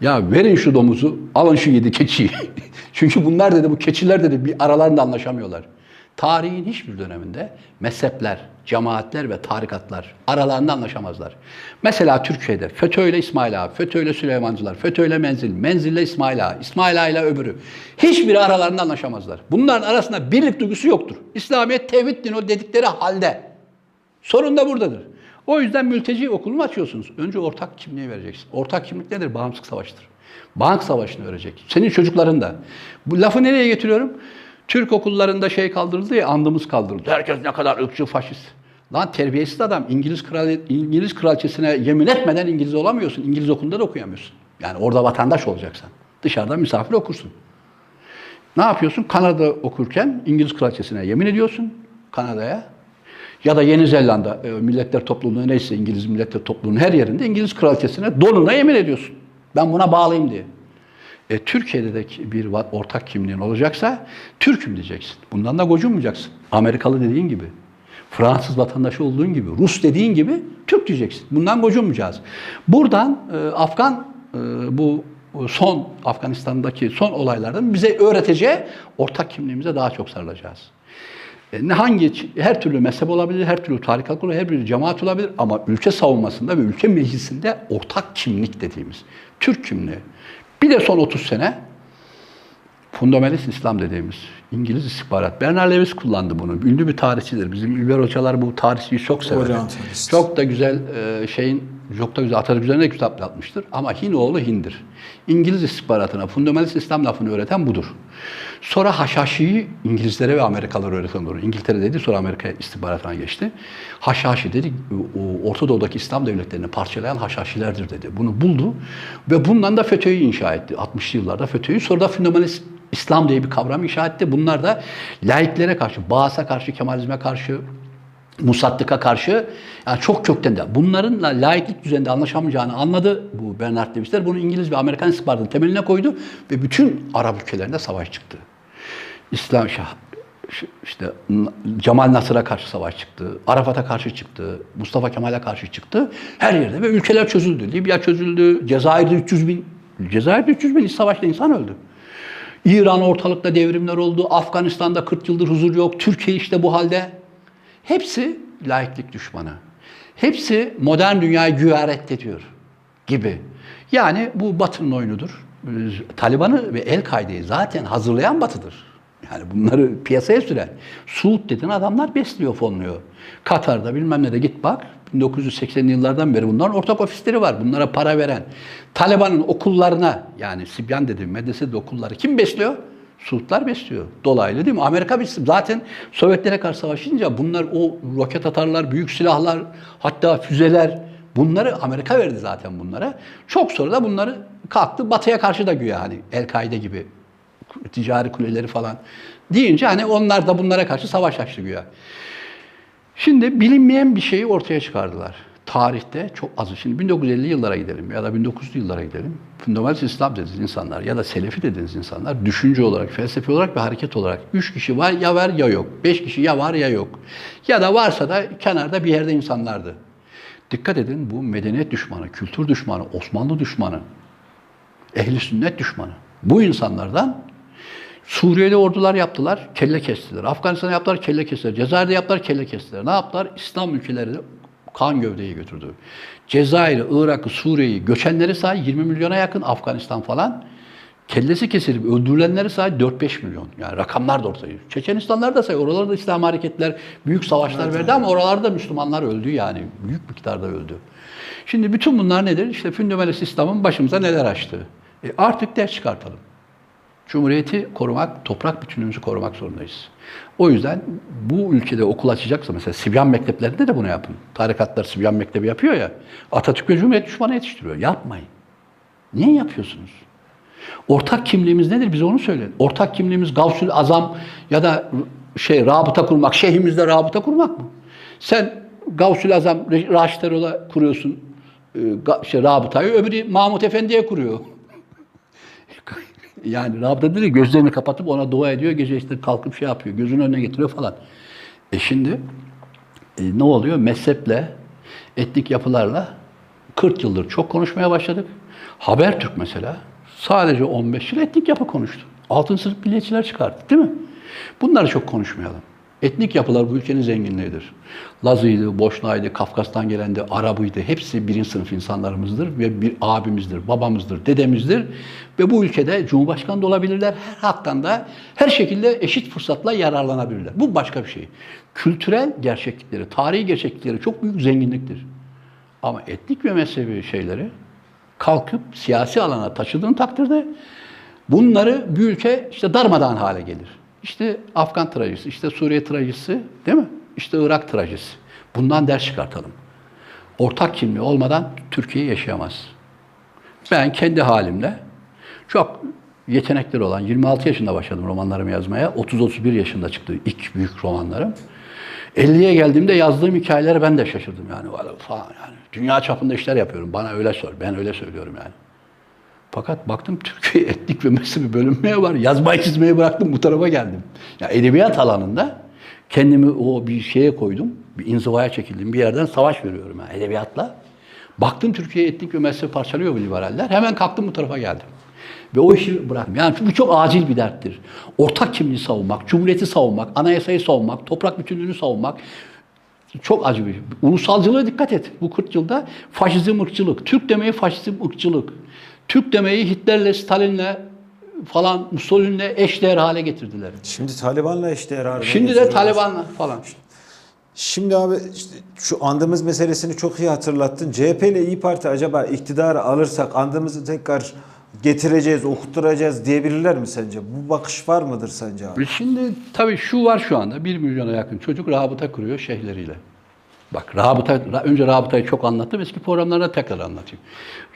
ya verin şu domuzu, alın şu 7 keçiyi. Çünkü bunlar dedi, bu keçiler dedi bir aralarında anlaşamıyorlar. Tarihin hiçbir döneminde mezhepler, cemaatler ve tarikatlar aralarında anlaşamazlar. Mesela Türkiye'de FETÖ ile İsmail Ağa, FETÖ ile Süleymancılar, FETÖ ile Menzil, Menzil ile İsmail Ağa, İsmail Ağa ile öbürü. Hiçbiri aralarında anlaşamazlar. Bunların arasında birlik duygusu yoktur. İslamiyet tevhid din o dedikleri halde. Sorun da buradadır. O yüzden mülteci okulunu açıyorsunuz. Önce ortak kimliği vereceksin. Ortak kimlik nedir? Bağımsızlık savaşıdır. Bağımsızlık savaşını öğrenecek. Senin çocukların da. Bu lafı nereye getiriyorum? Türk okullarında şey kaldırıldı ya, andımız kaldırıldı. Herkes ne kadar ırkçı, faşist. Lan terbiyesiz adam, İngiliz kraliçesine yemin etmeden İngiliz olamıyorsun. İngiliz okulunda da okuyamıyorsun. Yani orada vatandaş olacaksan. Dışarıdan misafir okursun. Ne yapıyorsun? Kanada'da okurken İngiliz kraliçesine yemin ediyorsun. Kanada'ya. Ya da Yeni Zelanda milletler topluluğu neyse, İngiliz milletler topluluğunun her yerinde İngiliz kraliçesine donuna yemin ediyorsun. Ben buna bağlıyım diye. Türkiye'de de bir ortak kimliğin olacaksa Türk'üm diyeceksin. Bundan da gocunmayacaksın. Amerikalı dediğin gibi, Fransız vatandaşı olduğun gibi, Rus dediğin gibi Türk diyeceksin. Bundan gocunmayacağız. Buradan bu son Afganistan'daki son olaylardan bize öğreteceği ortak kimliğimize daha çok sarılacağız. Her türlü mezhep olabilir, her türlü tarikat olabilir, her türlü cemaat olabilir ama ülke savunmasında ve ülke meclisinde ortak kimlik dediğimiz Türk kimliği. Bir de son 30 sene fundamentalist İslam dediğimiz İngiliz istihbarat. Bernard Lewis kullandı bunu. Ünlü bir tarihçidir. Bizim İlber hocalar bu tarihçiyi çok sever. Çok da güzel Atatürk üzerine kitap yapmıştır. Ama Hin oğlu Hin'dir. İngiliz istihbaratına fundamentalist İslam lafını öğreten budur. Sonra Haşhaşi'yi İngilizlere ve Amerikalılara öğreten budur. İngiltere dedi, sonra Amerika istihbaratına geçti. Haşhaşi dedi, Orta Doğu'daki İslam devletlerini parçalayan Haşhaşilerdir dedi. Bunu buldu ve bundan da FETÖ'yü inşa etti. 60'lı yıllarda FETÖ'yü, sonra da fundamentalist İslam diye bir kavram inşa etti. Bunlar da laiklere karşı, Baas'a karşı, Kemalizme karşı, Musaddık'a karşı, yani çok kökten de. Bunların laiklik düzeninde anlaşamayacağını anladı bu Bernard Lewis'ler. Bunu İngiliz ve Amerikan istihbaratının temeline koydu ve bütün Arap ülkelerinde savaş çıktı. İslam Şah, işte Cemal Nasır'a karşı savaş çıktı, Arafat'a karşı çıktı, Mustafa Kemal'e karşı çıktı. Her yerde ve ülkeler çözüldü. Libya çözüldü, Cezayir'de 300 bin iç savaşta insan öldü. İran ortalıkta devrimler oldu, Afganistan'da 40 yıldır huzur yok, Türkiye işte bu halde. Hepsi laiklik düşmanı. Hepsi modern dünyayı güyaret ediyor gibi. Yani bu Batı'nın oyunudur. Taliban'ı ve El-Kaide'yi zaten hazırlayan Batı'dır. Yani bunları piyasaya süren. Suud dediğin adamlar besliyor, fonluyor. Katar'da bilmem ne de git bak. 1980'li yıllardan beri bunların ortak ofisleri var. Bunlara para veren. Taliban'ın okullarına, yani Sibyan dediğim medresede okulları kim besliyor? Suudlar besliyor. Dolaylı değil mi? Amerika besliyor. Zaten Sovyetlere karşı savaşınca bunlar, o roket atarlar, büyük silahlar, hatta füzeler, bunları Amerika verdi zaten bunlara. Çok sonra da bunları kalktı. Batı'ya karşı da güya hani El-Kaide gibi ticari kuleleri falan deyince hani onlar da bunlara karşı savaş açtı güya. Şimdi bilinmeyen bir şeyi ortaya çıkardılar. Tarihte çok azı. Şimdi 1950'li yıllara gidelim ya da 1900'lü yıllara gidelim. Fundamentalist İslam dediğiniz insanlar ya da Selefi dediğiniz insanlar düşünce olarak, felsefi olarak ve hareket olarak 3 kişi var ya, var ya yok. 5 kişi ya var ya yok. Ya da varsa da kenarda bir yerde insanlardı. Dikkat edin, bu medeniyet düşmanı, kültür düşmanı, Osmanlı düşmanı, Ehl-i Sünnet düşmanı. Bu insanlardan Suriyeli ordular yaptılar, kelle kestiler. Afganistan'da yaptılar, kelle kestiler. Cezayir'de yaptılar, kelle kestiler. Ne yaptılar? İslam ülkeleri kan gövdeyi götürdü. Cezayir'i, Irak'ı, Suriye'yi, göçenleri say 20 milyona yakın, Afganistan falan. Kellesi kesilip öldürülenleri say 4-5 milyon. Yani rakamlar da ortaya. Çeçenistanlar da say. Oralarda İslam hareketler büyük savaşlar evet, verdi evet. Ama oralarda Müslümanlar öldü yani. Büyük miktarda öldü. Şimdi bütün bunlar nedir? İşte Fundamentalist İslam'ın başımıza neler açtı? Artık ders çıkartalım. Cumhuriyeti korumak, toprak bütünlüğümüzü korumak zorundayız. O yüzden bu ülkede okul açacaksa, mesela Sibyan mekteplerinde de bunu yapın. Tarikatlar Sibyan mektebi yapıyor ya, Atatürk ve Cumhuriyet düşmanı yetiştiriyor. Yapmayın. Niye yapıyorsunuz? Ortak kimliğimiz nedir? Bize onu söyleyin. Ortak kimliğimiz Gavsül Azam ya da rabıta kurmak, şeyhimizle rabıta kurmak mı? Sen Gavsül Azam, Raşit Erol'a kuruyorsun rabıtayı, öbürü Mahmut Efendi'ye kuruyor. Yani rabıta değil, gözlerini kapatıp ona dua ediyor, gece işte kalkıp yapıyor, gözünün önüne getiriyor falan. Şimdi ne oluyor? Mezheple, etnik yapılarla 40 yıldır çok konuşmaya başladık. Habertürk mesela sadece 15 yıl etnik yapı konuştu. Altın sınıf milliyetçiler çıkardı, değil mi? Bunları çok konuşmayalım. Etnik yapılar bu ülkenin zenginliğidir. Lazıydı, Boşnaydı, Kafkas'tan gelendi, Arabıydı. Hepsi birinci sınıf insanlarımızdır ve bir abimizdir, babamızdır, dedemizdir. Ve bu ülkede Cumhurbaşkanı da olabilirler. Her haktan da, her şekilde eşit fırsatla yararlanabilirler. Bu başka bir şey. Kültürel gerçeklikleri, tarihi gerçeklikleri çok büyük zenginliktir. Ama etnik ve mezhebi şeyleri kalkıp siyasi alana taşıdığın takdirde bunları bir ülke işte darmadağın hale gelir. İşte Afgan trajisi, işte Suriye trajisi, değil mi? İşte Irak trajisi. Bundan ders çıkartalım. Ortak kimliği olmadan Türkiye yaşayamaz. Ben kendi halimle çok yetenekleri olan, 26 yaşında başladım romanlarımı yazmaya. 30-31 yaşında çıktı ilk büyük romanlarım. 50'ye geldiğimde yazdığım hikayelere ben de şaşırdım yani. Falan yani. Dünya çapında işler yapıyorum. Bana öyle sor. Ben öyle söylüyorum yani. Fakat baktım Türkiye etnik ve mezhebi bölünmeye var. Yazmayı çizmeyi bıraktım, bu tarafa geldim. Ya edebiyat alanında kendimi o bir şeye koydum. Bir inzivaya çekildim. Bir yerden savaş veriyorum yani edebiyatla. Baktım Türkiye etnik ve mezhebi parçalıyor bu liberaller. Hemen kalktım bu tarafa geldim. Ve o işi bıraktım. Yani bu çok acil bir derttir. Ortak kimliği savunmak, cumhuriyeti savunmak, anayasayı savunmak, toprak bütünlüğünü savunmak. Çok acı bir şey. Ulusalcılığa dikkat et. Bu 40 yılda faşizm ırkçılık. Türk demeyi faşizm ırkçılık. Türk demeyi Hitler'le, Stalin'le falan, Mussolini'yle eşdeğer hale getirdiler. Şimdi Taliban'la eşdeğer hale getirdiler. Şimdi de Taliban'la falan. Şimdi abi işte şu andımız meselesini çok iyi hatırlattın. CHP ile İYİ Parti acaba iktidarı alırsak andımızı tekrar getireceğiz, okutturacağız diyebilirler mi sence? Bu bakış var mıdır sence abi? Şimdi tabii şu var şu anda. 1 milyona yakın çocuk rabıta kuruyor şeyhleriyle. Bak rabıta, önce rabıtayı çok anlattım, eski programlarda tekrar anlatayım.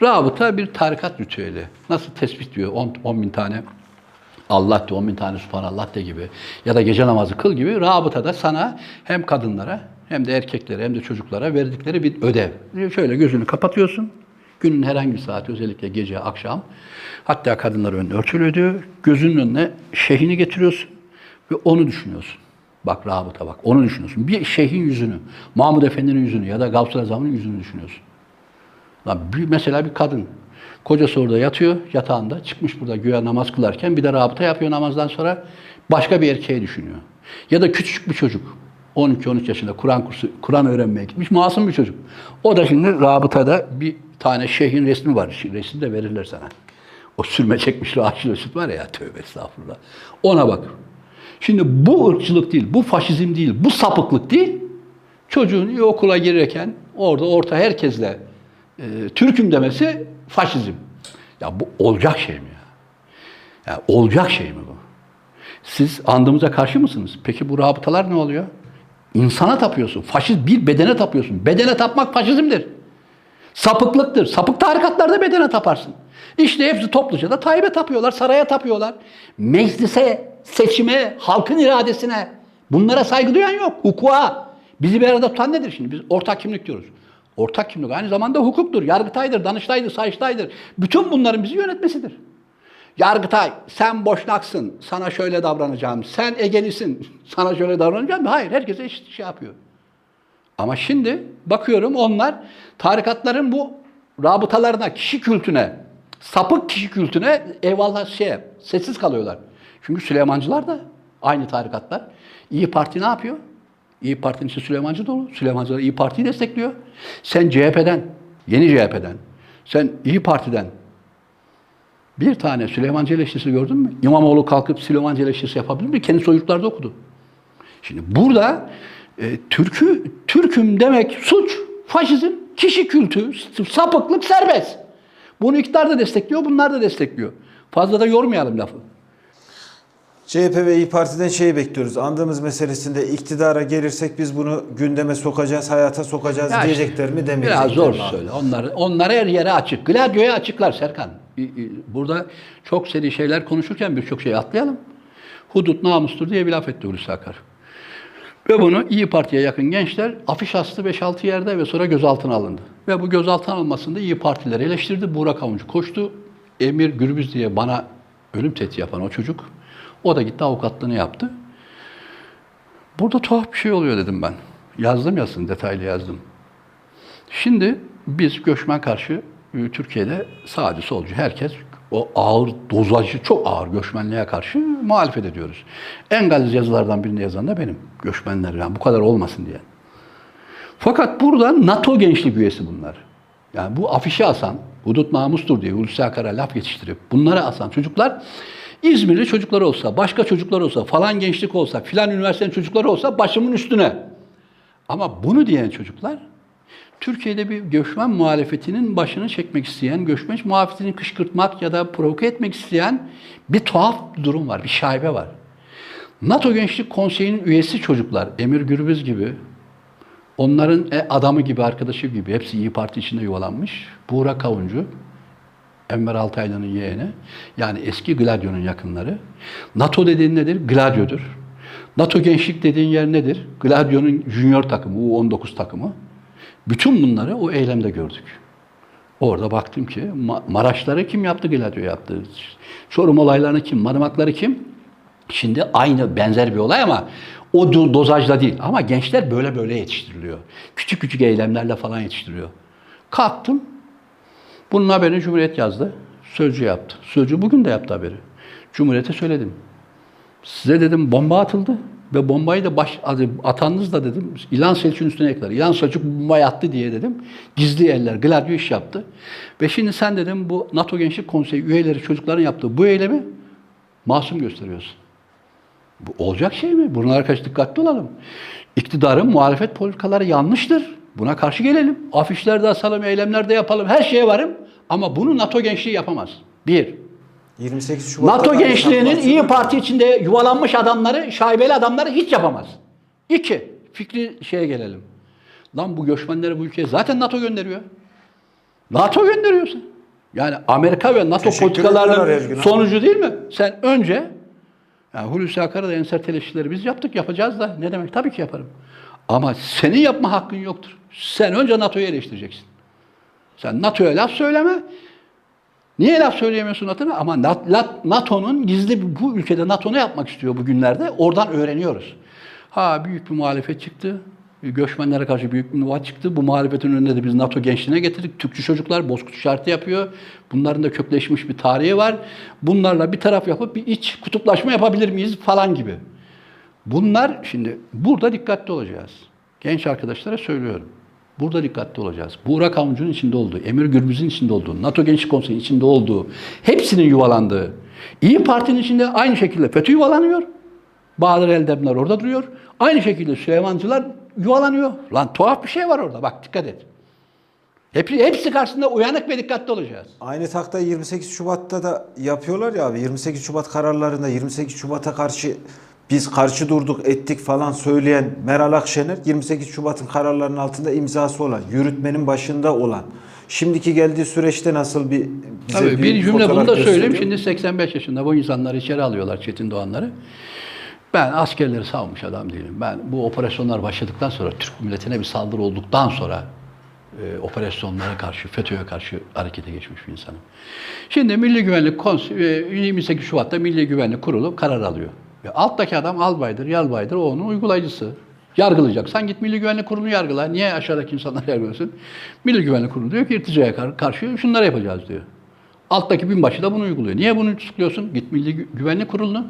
Rabıta bir tarikat ritüeli. Nasıl tespit diyor 10 bin tane Allah de, 10.000 tane subhanallah de gibi ya da gece namazı kıl gibi rabıtada sana hem kadınlara hem de erkeklere hem de çocuklara verdikleri bir ödev. Şöyle gözünü kapatıyorsun. Günün herhangi bir saati, özellikle gece, akşam, hatta kadınlar önüne örtülüydü. Gözünün önüne şeyhini getiriyorsun ve onu düşünüyorsun. Bak rabıta bak, onu düşünüyorsun. Bir şeyhin yüzünü, Mahmud Efendi'nin yüzünü ya da Gavs-ı Azam'ın yüzünü düşünüyorsun. Mesela bir kadın, kocası orada yatıyor, yatağında, çıkmış burada güya namaz kılarken bir de rabıta yapıyor namazdan sonra, başka bir erkeği düşünüyor. Ya da küçücük bir çocuk, 12-13 yaşında Kur'an öğrenmeye gitmiş, masum bir çocuk. O da şimdi rabıtada bir tane şeyhin resmi var, resmi de verirler sana. O sürme çekmiş Raşid Ösüt var ya, tövbe estağfurullah. Ona bak. Şimdi bu ırkçılık değil, bu faşizm değil, bu sapıklık değil. Çocuğun okula girerken orada orta herkesle Türk'üm demesi faşizm. Ya bu olacak şey mi ya? Ya olacak şey mi bu? Siz andımıza karşı mısınız? Peki bu rabıtalar ne oluyor? İnsana tapıyorsun. Faşist bir bedene tapıyorsun. Bedene tapmak faşizmdir. Sapıklıktır. Sapık tarikatlarda bedene taparsın. İşte hepsi topluca da Tayyip'e tapıyorlar, saraya tapıyorlar. Meclise, seçime, halkın iradesine, bunlara saygı duyan yok. Hukuka. Bizi bir arada tutan nedir şimdi? Biz ortak kimlik diyoruz. Ortak kimlik aynı zamanda hukuktur. Yargıtay'dır, Danıştay'dır, Sayıştay'dır. Bütün bunların bizi yönetmesidir. Yargıtay, sen boşnaksın, sana şöyle davranacağım. Sen Egelisin, sana şöyle davranacağım. Hayır, herkese eşit şey yapıyor. Ama şimdi bakıyorum onlar tarikatların bu rabıtalarına, kişi kültüne, sapık kişi kültüne eyvallah sessiz kalıyorlar. Çünkü Süleymancılar da aynı tarikatlar. İyi Parti ne yapıyor? İyi Parti'nin içi Süleymancı dolu. Süleymancılar İyi Parti'yi destekliyor. Sen CHP'den, yeni CHP'den, sen İyi Parti'den bir tane Süleymancı eleştirisi gördün mü? İmamoğlu kalkıp Süleymancı eleştirisi yapabilir mi? Kendi soyutlarda okudu. Şimdi burada Türk'üm demek suç, faşizm, kişi kültü, sapıklık serbest. Bunu iktidar da destekliyor, bunlar da destekliyor. Fazla da yormayalım lafı. CHP ve İYİ Parti'den şeyi bekliyoruz. Andığımız meselesinde iktidara gelirsek biz bunu gündeme sokacağız, hayata sokacağız ya diyecekler işte, mi demeyecekler. Biraz zor söyle. Onlara her yere açık. Gladio'ya açıklar Serkan. Burada çok seri şeyler konuşurken birçok şeyi atlayalım. Hudut namustur diye bir laf etti Hulusi Akar. Ve bunu İYİ Parti'ye yakın gençler afiş astı 5-6 yerde ve sonra gözaltına alındı. Ve bu gözaltına alınmasında İYİ Partiler eleştirdi. Buğra Kavuncu koştu. Emir Gürbüz diye bana ölüm tehdidi yapan o çocuk, o da gitti avukatlığını yaptı. Burada tuhaf bir şey oluyor dedim ben. Detaylı yazdım. Şimdi biz göçmen karşı Türkiye'de sağcı, solcu herkes o ağır dozajı, çok ağır göçmenliğe karşı muhalefet ediyoruz. En gazeteci yazılardan birinde yazan da benim. Göçmenler yani bu kadar olmasın diye. Fakat burada NATO gençlik üyesi bunlar. Yani bu afişe asan, hudut namustur diye Hulusi Akar'a laf yetiştirip bunlara asan çocuklar, İzmirli çocuklar olsa, başka çocuklar olsa, falan gençlik olsa, filan üniversitenin çocukları olsa başımın üstüne. Ama bunu diyen çocuklar, Türkiye'de bir göçmen muhalefetinin başını çekmek isteyen, göçmen muhalefetini kışkırtmak ya da provoke etmek isteyen bir tuhaf bir durum var, bir şaibe var. NATO Gençlik Konseyi'nin üyesi çocuklar, Emir Gürbüz gibi, onların adamı gibi, arkadaşı gibi, hepsi İYİ Parti içinde yuvalanmış, Buğra Kavuncu, Enver Altaylı'nın yeğeni, yani eski Gladio'nun yakınları. NATO dediğin nedir? Gladio'dur. NATO gençlik dediğin yer nedir? Gladio'nun junior takımı, U19 takımı. Bütün bunları o eylemde gördük. Orada baktım ki Maraşları kim yaptı? Gladio yaptı. Çorum olaylarını kim? Marmakları kim? Şimdi aynı benzer bir olay ama o dozajda değil. Ama gençler böyle böyle yetiştiriliyor. Küçük küçük eylemlerle falan yetiştiriliyor. Kalktım. Bunun haberini Cumhuriyet yazdı. Sözcü yaptı. Sözcü bugün de yaptı haberi. Cumhuriyet'e söyledim. Size dedim bomba atıldı ve bombayı da atanınız da dedim İlhan Selçuk'un üstüne ekler. İlhan Selçuk bombayı attı diye dedim. Gizli eller, Gladio iş yaptı. Ve şimdi sen dedim bu NATO Gençlik Konseyi üyeleri çocukların yaptığı bu eylemi masum gösteriyorsun. Bu olacak şey mi? Bunlara karşı dikkatli olalım. İktidarın muhalefet politikaları yanlıştır. Buna karşı gelelim. Afişlerde asalım, eylemlerde yapalım. Her şeye varım. Ama bunu NATO gençliği yapamaz. Bir. 28 Şubat'ta NATO gençliğinin İYİ Parti içinde yuvalanmış adamları, şaibeli adamları hiç yapamaz. İki. Fikri şeye gelelim. Lan bu göçmenleri bu ülkeye zaten NATO gönderiyor. NATO gönderiyorsa. Yani Amerika ve NATO politikalarının sonucu değil mi? Sen önce, yani Hulusi Akar'a da en sert eleştirileri biz yaptık, yapacağız da ne demek? Tabii ki yaparım. Ama senin yapma hakkın yoktur. Sen önce NATO'yu eleştireceksin. Sen NATO'ya laf söyleme. Niye laf söyleyemiyorsun NATO'ya? Ama NATO'nun gizli, bu ülkede NATO ne yapmak istiyor bugünlerde? Oradan öğreniyoruz. Ha, büyük bir muhalefet çıktı. Göçmenlere karşı büyük bir muhalefet çıktı. Bu muhalefetin önüne de biz NATO gençliğine getirdik. Türkçü çocuklar bozkurt şartı yapıyor. Bunların da kökleşmiş bir tarihi var. Bunlarla bir taraf yapıp bir iç kutuplaşma yapabilir miyiz falan gibi. Bunlar şimdi burada dikkatli olacağız. Genç arkadaşlara söylüyorum. Burada dikkatli olacağız. Buğra Kavuncu'nun içinde olduğu, Emir Gürbüz'ün içinde olduğu, NATO Gençlik Konseyi'nin içinde olduğu, hepsinin yuvalandığı, İyi Parti'nin içinde aynı şekilde FETÖ yuvalanıyor. Bahadır Erdemler orada duruyor. Aynı şekilde Süleymancılar yuvalanıyor. Lan tuhaf bir şey var orada. Bak dikkat et. Hepsi karşısında uyanık ve dikkatli olacağız. Aynı takta 28 Şubat'ta da yapıyorlar ya abi. 28 Şubat kararlarında 28 Şubat'a karşı biz karşı durduk, ettik falan söyleyen Meral Akşener, 28 Şubat'ın kararlarının altında imzası olan, yürütmenin başında olan, şimdiki geldiği süreçte nasıl bir bize tabii bir cümle bunu da söyleyeyim. Şimdi 85 yaşında bu insanları içeri alıyorlar, Çetin Doğanları. Ben askerleri savunmuş adam değilim. Ben bu operasyonlar başladıktan sonra, Türk milletine bir saldırı olduktan sonra operasyonlara karşı, FETÖ'ye karşı harekete geçmiş bir insanım. Şimdi Milli Güvenlik Konseyi, 28 Şubat'ta Milli Güvenlik Kurulu karar alıyor. Ya alttaki adam albaydır, yalbaydır, o onun uygulayıcısı. Yargılayacaksan git Milli Güvenlik Kurulu'nu yargıla. Niye aşağıdaki insanları yargılıyorsun? Milli Güvenlik Kurulu diyor ki irticaya karşı şunları yapacağız diyor. Alttaki binbaşı da bunu uyguluyor. Niye bunu tutukluyorsun? Git Milli Güvenlik Kurulu'nu.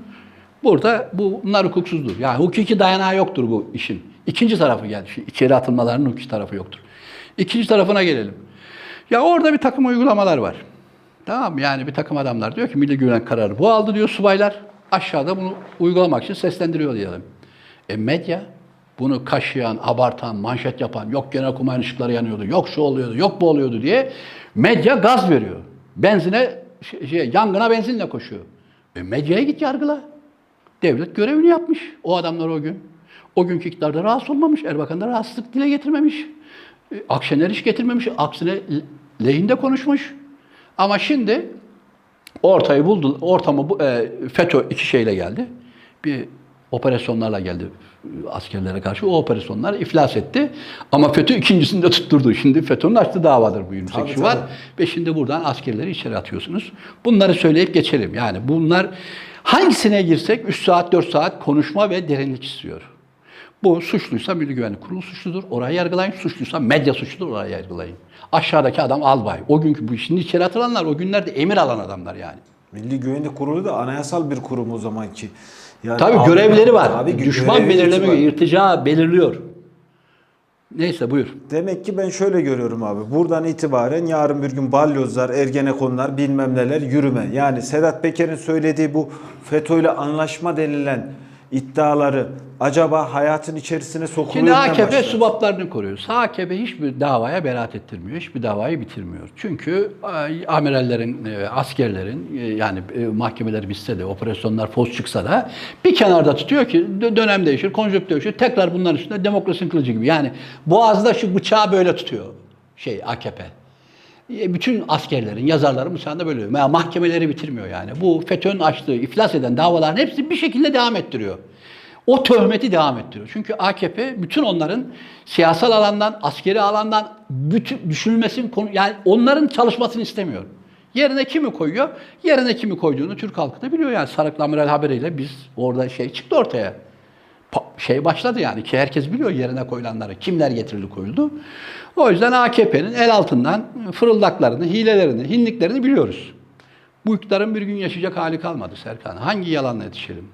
Burada bunlar hukuksuzdur. Yani hukuki dayanağı yoktur bu işin. İkinci tarafı geldi. Şimdi içeri atılmalarının hukuki tarafı yoktur. İkinci tarafına gelelim. Ya orada bir takım uygulamalar var. Tamam, yani bir takım adamlar diyor ki Milli Güvenlik kararı bu aldı diyor subaylar. Aşağıda bunu uygulamak için seslendiriyor diyelim. Medya bunu kaşıyan, abartan, manşet yapan, yok Genelkurmay ışıkları yanıyordu, yok şu oluyordu, yok bu oluyordu diye medya gaz veriyor. Benzine, yangına benzinle koşuyor. Medyaya git yargıla. Devlet görevini yapmış o adamlar o gün. O günkü iktidarda rahatsız olmamış, Erbakan'da rahatsızlık dile getirmemiş. Akşener hiç getirmemiş, aksine lehinde konuşmuş. Ama şimdi ortayı buldu, ortamı FETÖ iki şeyle geldi. Bir operasyonlarla geldi askerlere karşı. O operasyonlar iflas etti. Ama FETÖ ikincisini de tutturdu. Şimdi FETÖ'nün açtığı davadır bu 28 Şubat. Ve şimdi buradan askerleri içeri atıyorsunuz. Bunları söyleyip geçelim. Yani bunlar hangisine girsek 3 saat 4 saat konuşma ve derinlik istiyor. Bu suçluysa Milli Güvenlik Kurulu suçludur, oraya yargılayın. Suçluysa medya suçludur, oraya yargılayın. Aşağıdaki adam albay. O günkü bu işini içeri atılanlar, o günlerde emir alan adamlar yani. Milli Güvenlik Kurulu da anayasal bir kurum o zamanki. Yani tabii abi, görevleri var. Abi, düşman belirlemiyor, irtica belirliyor. Neyse buyur. Demek ki ben şöyle görüyorum abi. Buradan itibaren yarın bir gün balyozlar, ergenekonlar bilmem neler yürüme. Yani Sedat Peker'in söylediği bu FETÖ'yle anlaşma denilen iddiaları acaba hayatın içerisine sokuluyor mu? Şimdi AKP subaplarını koruyor. AKP hiçbir davaya beraat ettirmiyor. Hiçbir davayı bitirmiyor. Çünkü amirallerin, askerlerin, yani mahkemeler bitse de, operasyonlar foz çıksa da bir kenarda tutuyor ki dönem değişir, konjonktür değişir. Tekrar bunların üstünde demokrasinin kılıcı gibi. Yani boğazda şu bıçağı böyle tutuyor AKP. Bütün askerlerin, yazarların bıçağında böyle oluyor. Mahkemeleri bitirmiyor yani. Bu FETÖ'nün açtığı, iflas eden davaların hepsi bir şekilde devam ettiriyor. O töhmeti devam ettiriyor. Çünkü AKP bütün onların siyasal alandan, askeri alandan bütün düşünülmesini, yani onların çalışmasını istemiyor. Yerine kimi koyuyor? Yerine kimi koyduğunu Türk halkı da biliyor yani. Sarıklı Amiral haberiyle biz orada çıktı ortaya. Başladı yani ki herkes biliyor yerine koyulanları. Kimler getirildi koyuldu. O yüzden AKP'nin el altından fırıldaklarını, hilelerini, hinliklerini biliyoruz. Bu iktidarın bir gün yaşayacak hali kalmadı Serkan. Hangi yalanla yetişelim?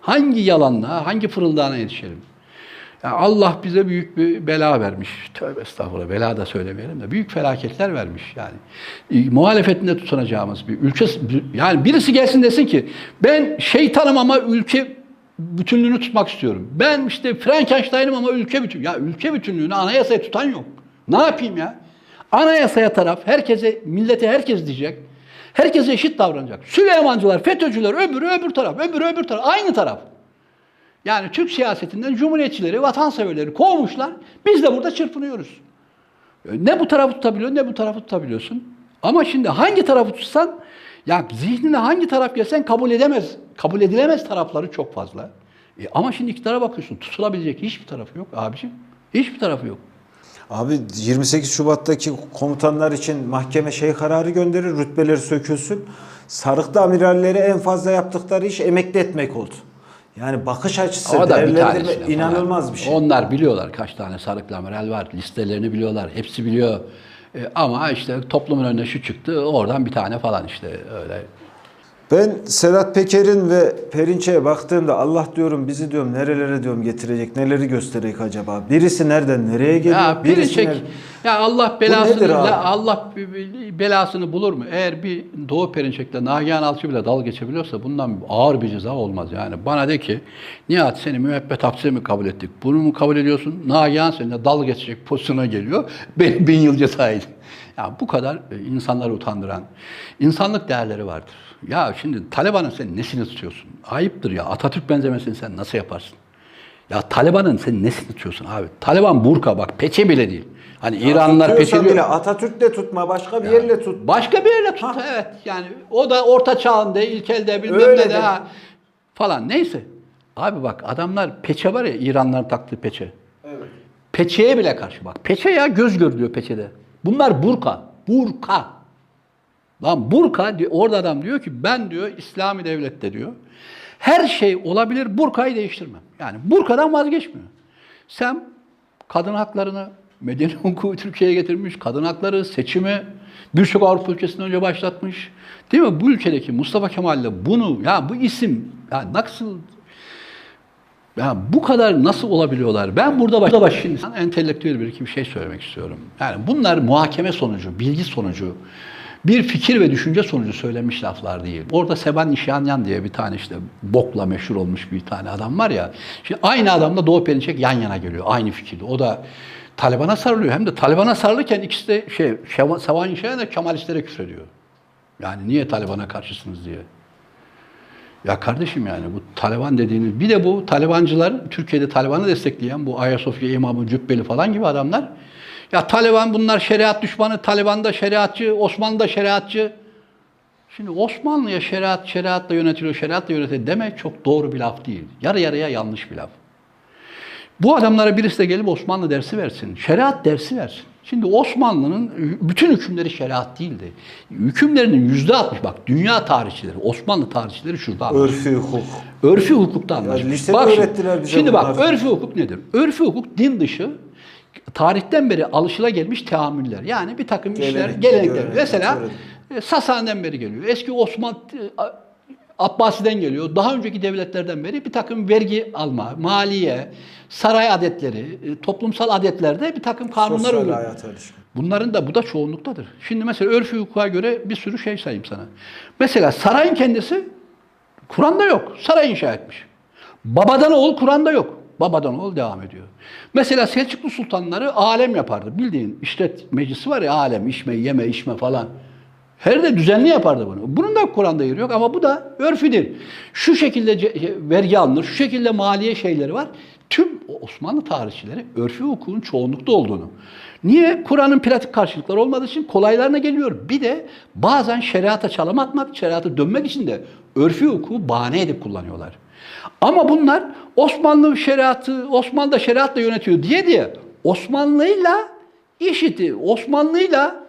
Hangi yalanla, hangi fırıldağına yetişelim? Yani Allah bize büyük bir bela vermiş. Tövbe estağfurullah, bela da söylemeyelim de. Büyük felaketler vermiş yani. Muhalefetinde tutunacağımız bir ülke. Yani birisi gelsin desin ki ben şeytanım ama ülke bütünlüğünü tutmak istiyorum. Ben işte Frankenstein'ım ama ülke bütünlüğü. Ya ülke bütünlüğünü anayasaya tutan yok. Ne yapayım ya? Anayasaya taraf, herkese, millete herkes diyecek. Herkese eşit davranacak. Süleymancılar, FETÖ'cüler, öbür taraf, öbür taraf, aynı taraf. Yani Türk siyasetinden cumhuriyetçileri, vatanseverleri kovmuşlar. Biz de burada çırpınıyoruz. Ne bu tarafı tutabiliyor, ne bu tarafı tutabiliyorsun. Ama şimdi hangi tarafı tutsan, ya zihnine hangi taraf gelsen kabul edemez, kabul edilemez tarafları çok fazla. Ama şimdi iktidara bakıyorsun, tutulabilecek hiçbir tarafı yok abiciğim. Hiçbir tarafı yok. Abi 28 Şubat'taki komutanlar için mahkeme kararı gönderir, rütbeleri sökülsün. Sarıklı amirallere en fazla yaptıkları iş emekli etmek oldu. Yani bakış açısı değerlendirme inanılmaz bir şey. Onlar biliyorlar kaç tane sarıklı amiral var, listelerini biliyorlar, hepsi biliyor. Ama işte toplumun önüne şu çıktı, oradan bir tane falan işte öyle. Ben Sedat Peker'in ve Perinçek'e baktığımda Allah diyorum, bizi diyorum nerelere diyorum getirecek, neleri gösterecek acaba? Birisi nereden nereye geliyor? Ya Perinçek, ya Allah belasını bulur mu? Eğer bir Doğu Perinçek'le Nagihan Alçı bile dalga geçebiliyorsa bundan ağır bir ceza olmaz yani. Bana de ki Nihat, seni müebbet hapse mi kabul ettik? Bunu mu kabul ediyorsun? Nagihan seninle dalga geçecek pozisyona geliyor. Ben 1000 yıl ceza yedim. Ya bu kadar insanları utandıran, insanlık değerleri vardır. Ya şimdi Taliban'ın sen nesini tutuyorsun? Ayıptır ya. Atatürk benzemesini sen nasıl yaparsın? Ya Taliban'ın sen nesini tutuyorsun abi? Taliban burka bak, peçe bile değil. Hani ya İranlılar peçe bile. Atatürk'le tutma, başka bir yerle tut. Başka bir yerle tut, evet. Yani o da orta çağında, ilkelde bilmem ne de falan. Neyse. Abi bak adamlar peçe var ya, İranlıların taktığı peçe. Evet. Peçeye bile karşı bak. Peçe ya, göz görülüyor peçede. Bunlar burka. Burka. Lan burka, orada adam diyor ki ben diyor İslami devlette diyor her şey olabilir, burkayı değiştirmem. Yani burkadan vazgeçmiyor. Sen kadın haklarını, medeni hukuku Türkiye'ye getirmiş, kadın hakları, seçimi birçok Avrupa ülkesinden önce başlatmış. Değil mi? Bu ülkedeki Mustafa Kemal'le bunu, ya bu isim, ya nasıl, ya bu kadar nasıl olabiliyorlar? Ben burada başlayayım. Entelektüel bir iki bir şey söylemek istiyorum. Yani bunlar muhakeme sonucu, bilgi sonucu, bir fikir ve düşünce sonucu söylenmiş laflar değil. Orada Sevan Nişanyan diye bir tane işte bokla meşhur olmuş bir tane adam var ya. Şimdi aynı adamla Doğu Perinçek yan yana geliyor. Aynı fikirde. O da Taliban'a sarılıyor. Hem de Taliban'a sarılırken ikisi de Sevan Nişanyan da Kemalistlere küfrediyor. Yani niye Taliban'a karşısınız diye. Ya kardeşim yani bu Taliban dediğiniz, bir de bu Talibancılar, Türkiye'de Taliban'ı destekleyen bu Ayasofya imamı Cübbeli falan gibi adamlar. Ya Taliban, bunlar şeriat düşmanı, Taliban da şeriatçı, Osmanlı da şeriatçı. Şimdi Osmanlı'ya şeriat, şeriatla yönetiliyor, şeriatla yönetiliyor demek çok doğru bir laf değil. Yarı yarıya yanlış bir laf. Bu adamlara birisi de gelip Osmanlı dersi versin, şeriat dersi versin. Şimdi Osmanlı'nın bütün hükümleri şeriat değildi. Hükümlerinin %60, bak dünya tarihçileri, Osmanlı tarihçileri şurada anlaşıyor. Örfi hukuk. Örfi hukukta anlaşıyor. Bak şimdi bak, örfi hukuk nedir? Örfi hukuk din dışı, tarihten beri alışılagelmiş teamüller. Yani bir takım işler, gelenekler. Mesela Sasani'den beri geliyor. Eski Osmanlı, Abbasi'den geliyor. Daha önceki devletlerden beri bir takım vergi alma, maliye, saray adetleri, toplumsal adetlerde bir takım kanunlar oluyor. Bunların da, bu da çoğunluktadır. Şimdi mesela örfü hukuka göre bir sürü şey sayayım sana. Mesela sarayın kendisi Kur'an'da yok. Saray inşa etmiş. Babadan oğul Kur'an'da yok. Babadan oğul devam ediyor. Mesela Selçuklu sultanları alem yapardı. Bildiğin işlet meclisi var ya, alem, içme, yeme, içme falan. Her de düzenli yapardı bunu. Bunun da Kur'an'da yeri yok ama bu da örfüdür. Şu şekilde vergi alınır, şu şekilde maliye şeyleri var. Tüm Osmanlı tarihçileri örfü hukukunun çoğunlukta olduğunu. Niye? Kur'an'ın pratik karşılıkları olmadığı için kolaylarına geliyor. Bir de bazen şeriata çalım atmak, şeriata dönmek için de örfü hukuku bahane edip kullanıyorlar. Ama bunlar Osmanlı şeriatı, Osmanlı da şeriatla yönetiyor diye Osmanlı'yla IŞİD'i, Osmanlı'yla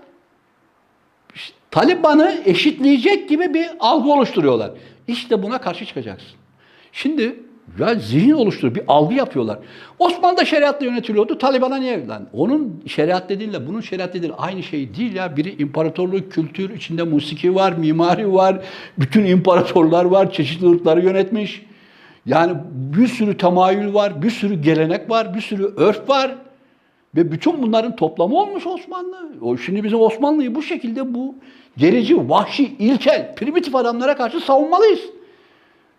Taliban'ı eşitleyecek gibi bir algı oluşturuyorlar. İşte buna karşı çıkacaksın. Şimdi ya zihin oluşturuyor, bir algı yapıyorlar. Osmanlı da şeriatla yönetiliyordu, Taliban'a niye? Lan onun şeriat dediğiyle bunun şeriat dediği aynı şey değil ya. Biri imparatorluk, kültür, içinde musiki var, mimari var, bütün imparatorlar var, çeşitli ırkları yönetmiş. Yani bir sürü temayül var, bir sürü gelenek var, bir sürü örf var. Ve bütün bunların toplamı olmuş Osmanlı. Şimdi bizim Osmanlı'yı bu şekilde, bu gerici, vahşi, ilkel, primitif adamlara karşı savunmalıyız.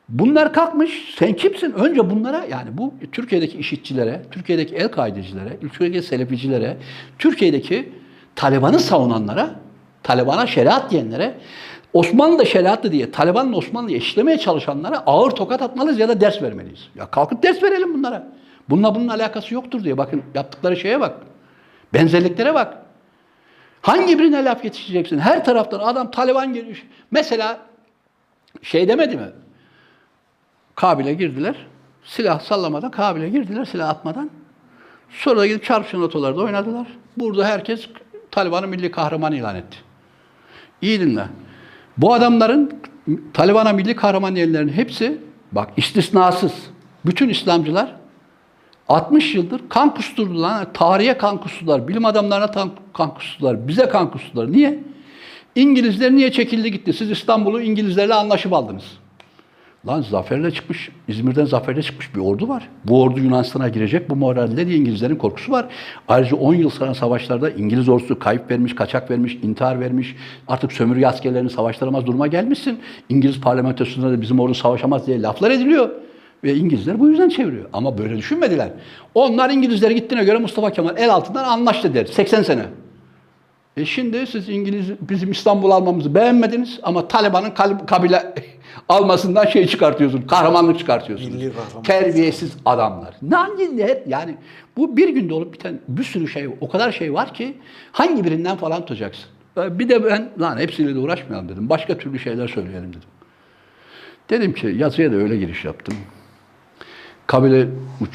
Bunlar kalkmış, sen kimsin? Önce bunlara, yani bu Türkiye'deki IŞİD'cilere, Türkiye'deki El-Kaide'cilere, Türkiye'deki Seleficilere, Türkiye'deki Taliban'ı savunanlara, Taliban'a şeriat diyenlere, Osmanlı da şeriatlı diye Taliban'ın Osmanlı'yı eşitlemeye çalışanlara ağır tokat atmalıyız ya da ders vermeliyiz. Ya kalkıp ders verelim bunlara. Bununla bunun alakası yoktur diye. Bakın yaptıkları şeye bak. Benzerliklere bak. Hangi birine laf yetiştireceksin? Her taraftan adam Taliban geliyor. Mesela şey demedi mi? Kabil'e girdiler. Silah sallamadan, Kabil'e girdiler silah atmadan. Sonra da gidip çarpışan otolarda oynadılar. Burada herkes Taliban'ı milli kahraman ilan etti. İyi dinle. Bu adamların Taliban'a milli kahraman diyenlerin hepsi, bak istisnasız, bütün İslamcılar 60 yıldır kan kusturdular. Tarihe kan kustular, bilim adamlarına kan kustular, bize kan kustular. Niye? İngilizler niye çekildi gitti? Siz İstanbul'u İngilizlerle anlaşıp aldınız. Lan zaferle çıkmış, İzmir'den zaferle çıkmış bir ordu var. Bu ordu Yunanistan'a girecek, bu moralde diye İngilizlerin korkusu var. Ayrıca 10 yıl süren savaşlarda İngiliz ordusu kayıp vermiş, kaçak vermiş, intihar vermiş. Artık sömürge askerlerini savaştıramaz duruma gelmişsin. İngiliz parlamentosunda da bizim ordu savaşamaz diye laflar ediliyor. Ve İngilizler bu yüzden çeviriyor. Ama böyle düşünmediler. Onlar İngilizlere gittiğine göre Mustafa Kemal el altından anlaştı der. 80 sene. E şimdi siz bizim İstanbul almamızı beğenmediniz ama Taliban'ın kabile almasından şey çıkartıyorsun, kahramanlık çıkartıyorsunuz. Terbiyesiz adamlar. Yani bu bir günde olup biten bir sürü şey, o kadar şey var ki hangi birinden falan tutacaksın. Bir de ben lan hepsiyle de uğraşmayalım dedim. Başka türlü şeyler söyleyelim dedim. Dedim ki yazıya da öyle giriş yaptım.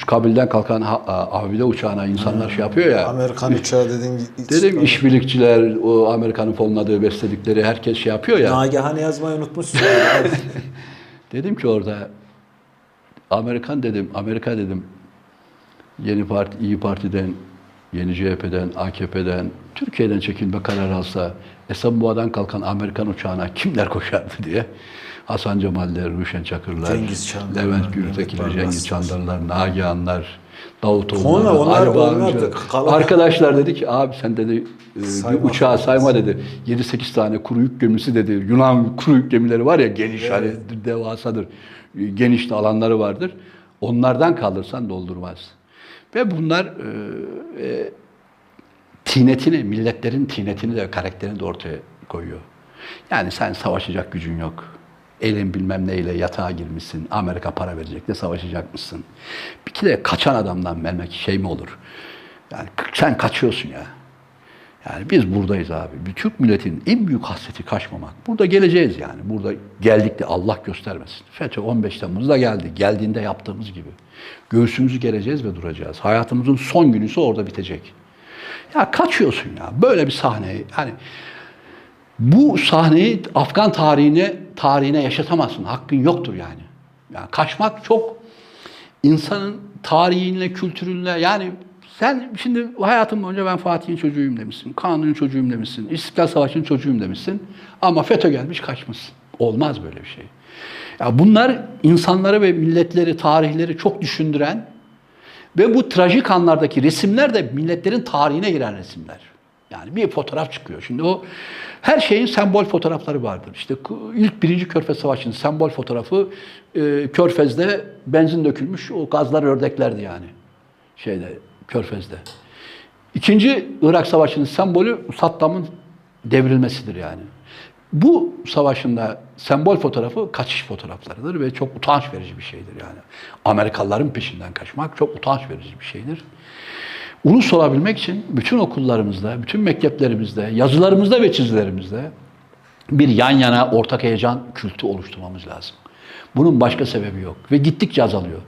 Kabil'den kalkan Avide uçağına insanlar şey yapıyor ya. Amerikan uçağı dedin. Dedim işbirlikçiler, o Amerikan'ın fonladığı, besledikleri herkes şey yapıyor ya. Nagihan'ı yazmayı unutmuşsun. Dedim ki orada Amerika dedim. Yeni Parti, İyi Parti'den, Yeni CHP'den, AKP'den, Türkiye'den çekilme kararı alsa Esenboğa'dan kalkan Amerikan uçağına kimler koşardı diye. Hasan Cemal'ler, Rüşen Çakır'lar, Levent Gürtekin'ler, Cengiz Çandar'lar, Nagihan'lar, Davutoğlu'lar, Ali Bağımcı'lar. Arkadaşlar dedi ki abi sen dedi bir uçağı sayma dedi. 7-8 tane kuru yük gemisi dedi. Yunan kuru yük gemileri var ya geniş, hani devasadır. Geniş alanları vardır. Onlardan kaldırsan doldurmaz. Ve bunlar tinetini, milletlerin tinetini de karakterini de ortaya koyuyor. Yani sen savaşacak gücün yok. Elin bilmem neyle yatağa girmişsin. Amerika para verecek de savaşacakmışsın. Bir kere kaçan adamdan mermek şey mi olur? Yani sen kaçıyorsun ya. Yani biz buradayız abi. Türk milletinin en büyük hasreti kaçmamak. Burada geleceğiz yani. Burada geldik de Allah göstermesin. FETÖ 15 Temmuz'da geldi. Geldiğinde yaptığımız gibi. Göğsümüzü gereceğiz ve duracağız. Hayatımızın son günüse orada bitecek. Ya kaçıyorsun ya. Böyle bir sahneyi yani bu sahneyi Afgan tarihine yaşatamazsın. Hakkın yoktur yani. Yani kaçmak çok insanın tarihinle, kültürünle yani sen şimdi hayatım boyunca ben Fatih'in çocuğuyum demişsin, Kanuni'nin çocuğuyum demişsin, İstiklal Savaşı'nın çocuğuyum demişsin ama FETÖ gelmiş kaçmışsın. Olmaz böyle bir şey. Ya bunlar insanları ve milletleri, tarihleri çok düşündüren ve bu trajik anlardaki resimler de milletlerin tarihine giren resimler. Yani bir fotoğraf çıkıyor. Şimdi o her şeyin sembol fotoğrafları vardır. İşte ilk 1. Körfez Savaşı'nın sembol fotoğrafı Körfez'de benzin dökülmüş o gazlar ördeklerdi yani. Şeyde Körfez'de. 2. Irak Savaşı'nın sembolü Saddam'ın devrilmesidir yani. Bu savaşın da sembol fotoğrafı kaçış fotoğraflarıdır ve çok utanç verici bir şeydir yani. Amerikalıların peşinden kaçmak çok utanç verici bir şeydir. Ulus olabilmek için bütün okullarımızda, bütün mekteplerimizde, yazılarımızda ve çizilerimizde bir yan yana ortak heyecan kültü oluşturmamız lazım. Bunun başka sebebi yok ve gittikçe azalıyor.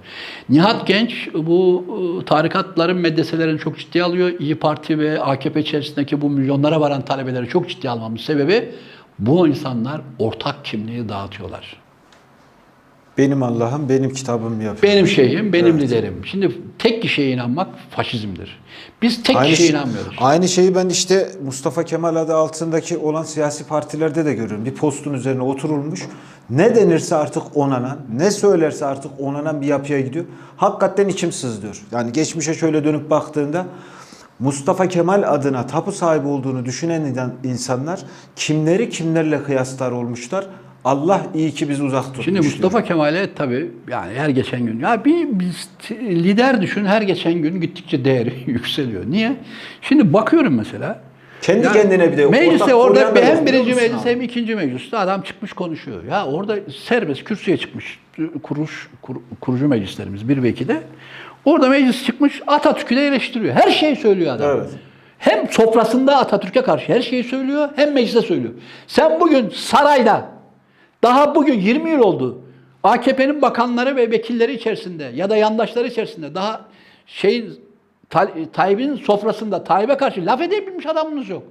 Nihat Genç bu tarikatların, medreselerini çok ciddiye alıyor. İyi Parti ve AKP içerisindeki bu milyonlara varan talebeleri çok ciddiye almamız sebebi bu insanlar ortak kimliği dağıtıyorlar. Benim Allah'ım, benim kitabım yapıyor. Benim şeyim, benim liderim. Şimdi tek kişiye inanmak faşizmdir. Biz tek kişiye inanmıyoruz. Aynı şeyi ben işte Mustafa Kemal adı altındaki olan siyasi partilerde de görüyorum. Bir postun üzerine oturulmuş. Ne denirse artık onanan, ne söylerse artık onanan bir yapıya gidiyor. Hakikaten içim sızlıyor. Yani geçmişe şöyle dönüp baktığında Mustafa Kemal adına tapu sahibi olduğunu düşünen insanlar kimleri kimlerle kıyaslar olmuşlar. Allah iyi ki bizi uzak tutmuş. Şimdi Mustafa Kemal'e tabii yani her geçen gün ya biz lider düşün, her geçen gün gittikçe değeri yükseliyor. Niye? Şimdi bakıyorum mesela. Kendi yani kendine bir de meclise orada hem birinci meclis hem ikinci mecliste adam çıkmış konuşuyor. Ya orada serbest kürsüye çıkmış kurucu meclislerimiz 1 ve 2'de. Orada meclis çıkmış Atatürk'ü de eleştiriyor. Her şeyi söylüyor adam. Evet. Hem sofrasında Atatürk'e karşı her şeyi söylüyor, hem meclise söylüyor. Sen bugün sarayda, daha bugün 20 yıl oldu, AKP'nin bakanları ve vekilleri içerisinde ya da yandaşları içerisinde daha Tayyip'in sofrasında Tayyip'e karşı laf edebilmiş adamınız yok.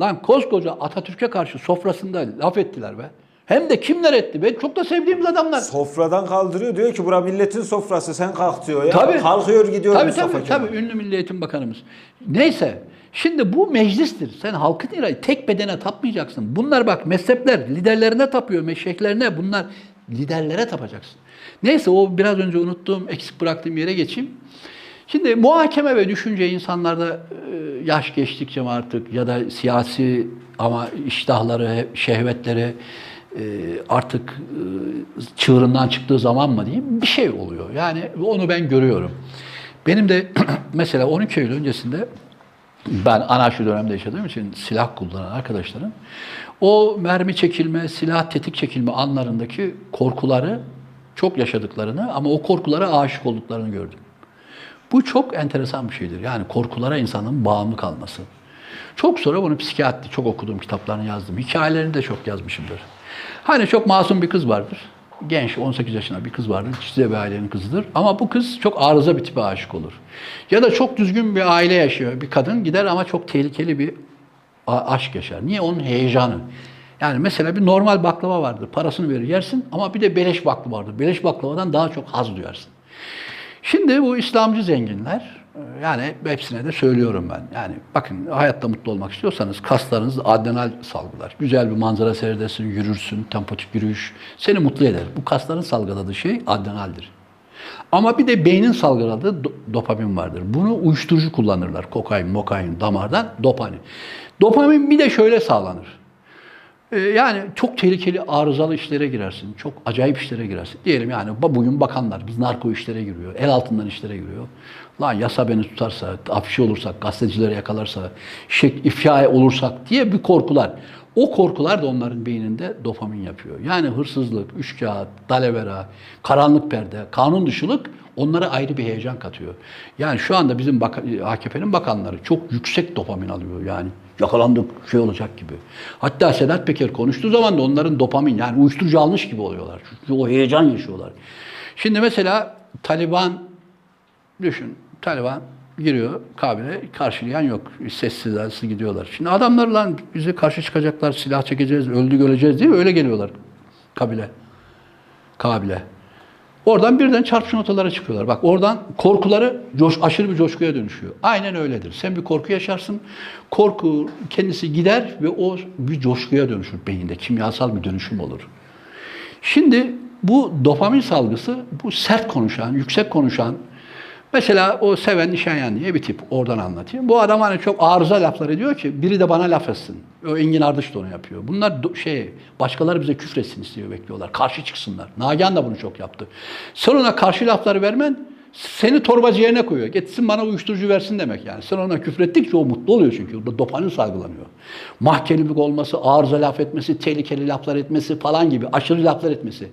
Lan koskoca Atatürk'e karşı sofrasında laf ettiler be. Hem de kimler etti be? Çok da sevdiğimiz adamlar. Sofradan kaldırıyor. Diyor ki bura milletin sofrası. Sen kalk diyor ya. Tabii. Kalkıyor gidiyor Mustafa Kemal. Tabii ünlü Milli Eğitim Bakanımız. Neyse. Şimdi bu meclistir. Sen halkın irade tek bedene tapmayacaksın. Bunlar bak mezhepler liderlerine tapıyor. Meşrehlerine bunlar liderlere tapacaksın. Neyse o biraz önce unuttuğum, eksik bıraktığım yere geçeyim. Şimdi muhakeme ve düşünce insanlarda yaş geçtikçe mi artık ya da siyasi ama iştahları, şehvetleri artık çığırından çıktığı zaman mı diyeyim bir şey oluyor. Yani onu ben görüyorum. Benim de mesela 12 Eylül öncesinde ben anarşi dönemde yaşadığım için silah kullanan arkadaşlarım o mermi çekilme, silah tetik çekilme anlarındaki korkuları çok yaşadıklarını ama o korkulara aşık olduklarını gördüm. Bu çok enteresan bir şeydir. Yani korkulara insanın bağımlı kalması. Çok sonra bunu psikiyatri, çok okudum, kitaplarını yazdım. Hikayelerini de çok yazmışımdır. Hani çok masum bir kız vardır. Genç, 18 yaşında bir kız vardır. Çiçeği bir ailenin kızıdır. Ama bu kız çok arıza bir tipe aşık olur. Ya da çok düzgün bir aile yaşıyor. Bir kadın gider ama çok tehlikeli bir aşk yaşar. Niye? Onun heyecanı. Yani mesela bir normal baklava vardır. Parasını verir yersin ama bir de beleş baklava vardır. Beleş baklavadan daha çok haz duyarsın. Şimdi bu İslamcı zenginler, yani hepsine de söylüyorum ben. Yani bakın hayatta mutlu olmak istiyorsanız kaslarınız adrenal salgılar. Güzel bir manzara seyredersin, yürürsün, tempotik yürüyüş seni mutlu eder. Bu kasların salgıladığı şey adrenaldir. Ama bir de beynin salgıladığı dopamin vardır. Bunu uyuşturucu kullanırlar. Kokain, mokain, damardan dopamin. Dopamin bir de şöyle sağlanır. Yani çok tehlikeli, arızalı işlere girersin. Çok acayip işlere girersin. Diyelim yani bugün bakanlar biz narko işlere giriyor. El altından işlere giriyor. Lan yasa beni tutarsa, afişe olursak, gazetecileri yakalarsa, ifşa olursak diye bir korkular. O korkular da onların beyninde dopamin yapıyor. Yani hırsızlık, üçkağıt, dalavera, karanlık perde, kanun dışılık onlara ayrı bir heyecan katıyor. Yani şu anda bizim AKP'nin bakanları çok yüksek dopamin alıyor yani. Yakalandık şey olacak gibi. Hatta Sedat Peker konuştuğu zaman da onların dopamin yani uyuşturucu almış gibi oluyorlar. Çünkü o heyecan yaşıyorlar. Şimdi mesela Taliban düşün. Taliban giriyor kabile karşılayan yok. Sessiz gidiyorlar. Şimdi adamlar lan bize karşı çıkacaklar silah çekeceğiz öldük öleceğiz diye öyle geliyorlar kabile. Oradan birden çarpışın ortalara çıkıyorlar. Bak oradan korkuları aşırı bir coşkuya dönüşüyor. Aynen öyledir. Sen bir korku yaşarsın. Korku kendisi gider ve o bir coşkuya dönüşür beyinde. Kimyasal bir dönüşüm olur. Şimdi bu dopamin salgısı bu sert konuşan, yüksek konuşan mesela o Sevan Nişanyan diye bir tip. Oradan anlatayım. Bu adam hani çok arıza laflar ediyor ki biri de bana laf etsin. O Engin Ardıç da onu yapıyor. Bunlar başkaları bize küfretsin istiyor bekliyorlar. Karşı çıksınlar. Nagihan da bunu çok yaptı. Sen ona karşı lafları vermen seni torbacı yerine koyuyor. Gitsin bana uyuşturucu versin demek yani. Sen ona küfrettikçe o mutlu oluyor çünkü. Dopamin salgılanıyor. Mahkemelik olması, arıza laf etmesi, tehlikeli laflar etmesi falan gibi. Aşırı laflar etmesi.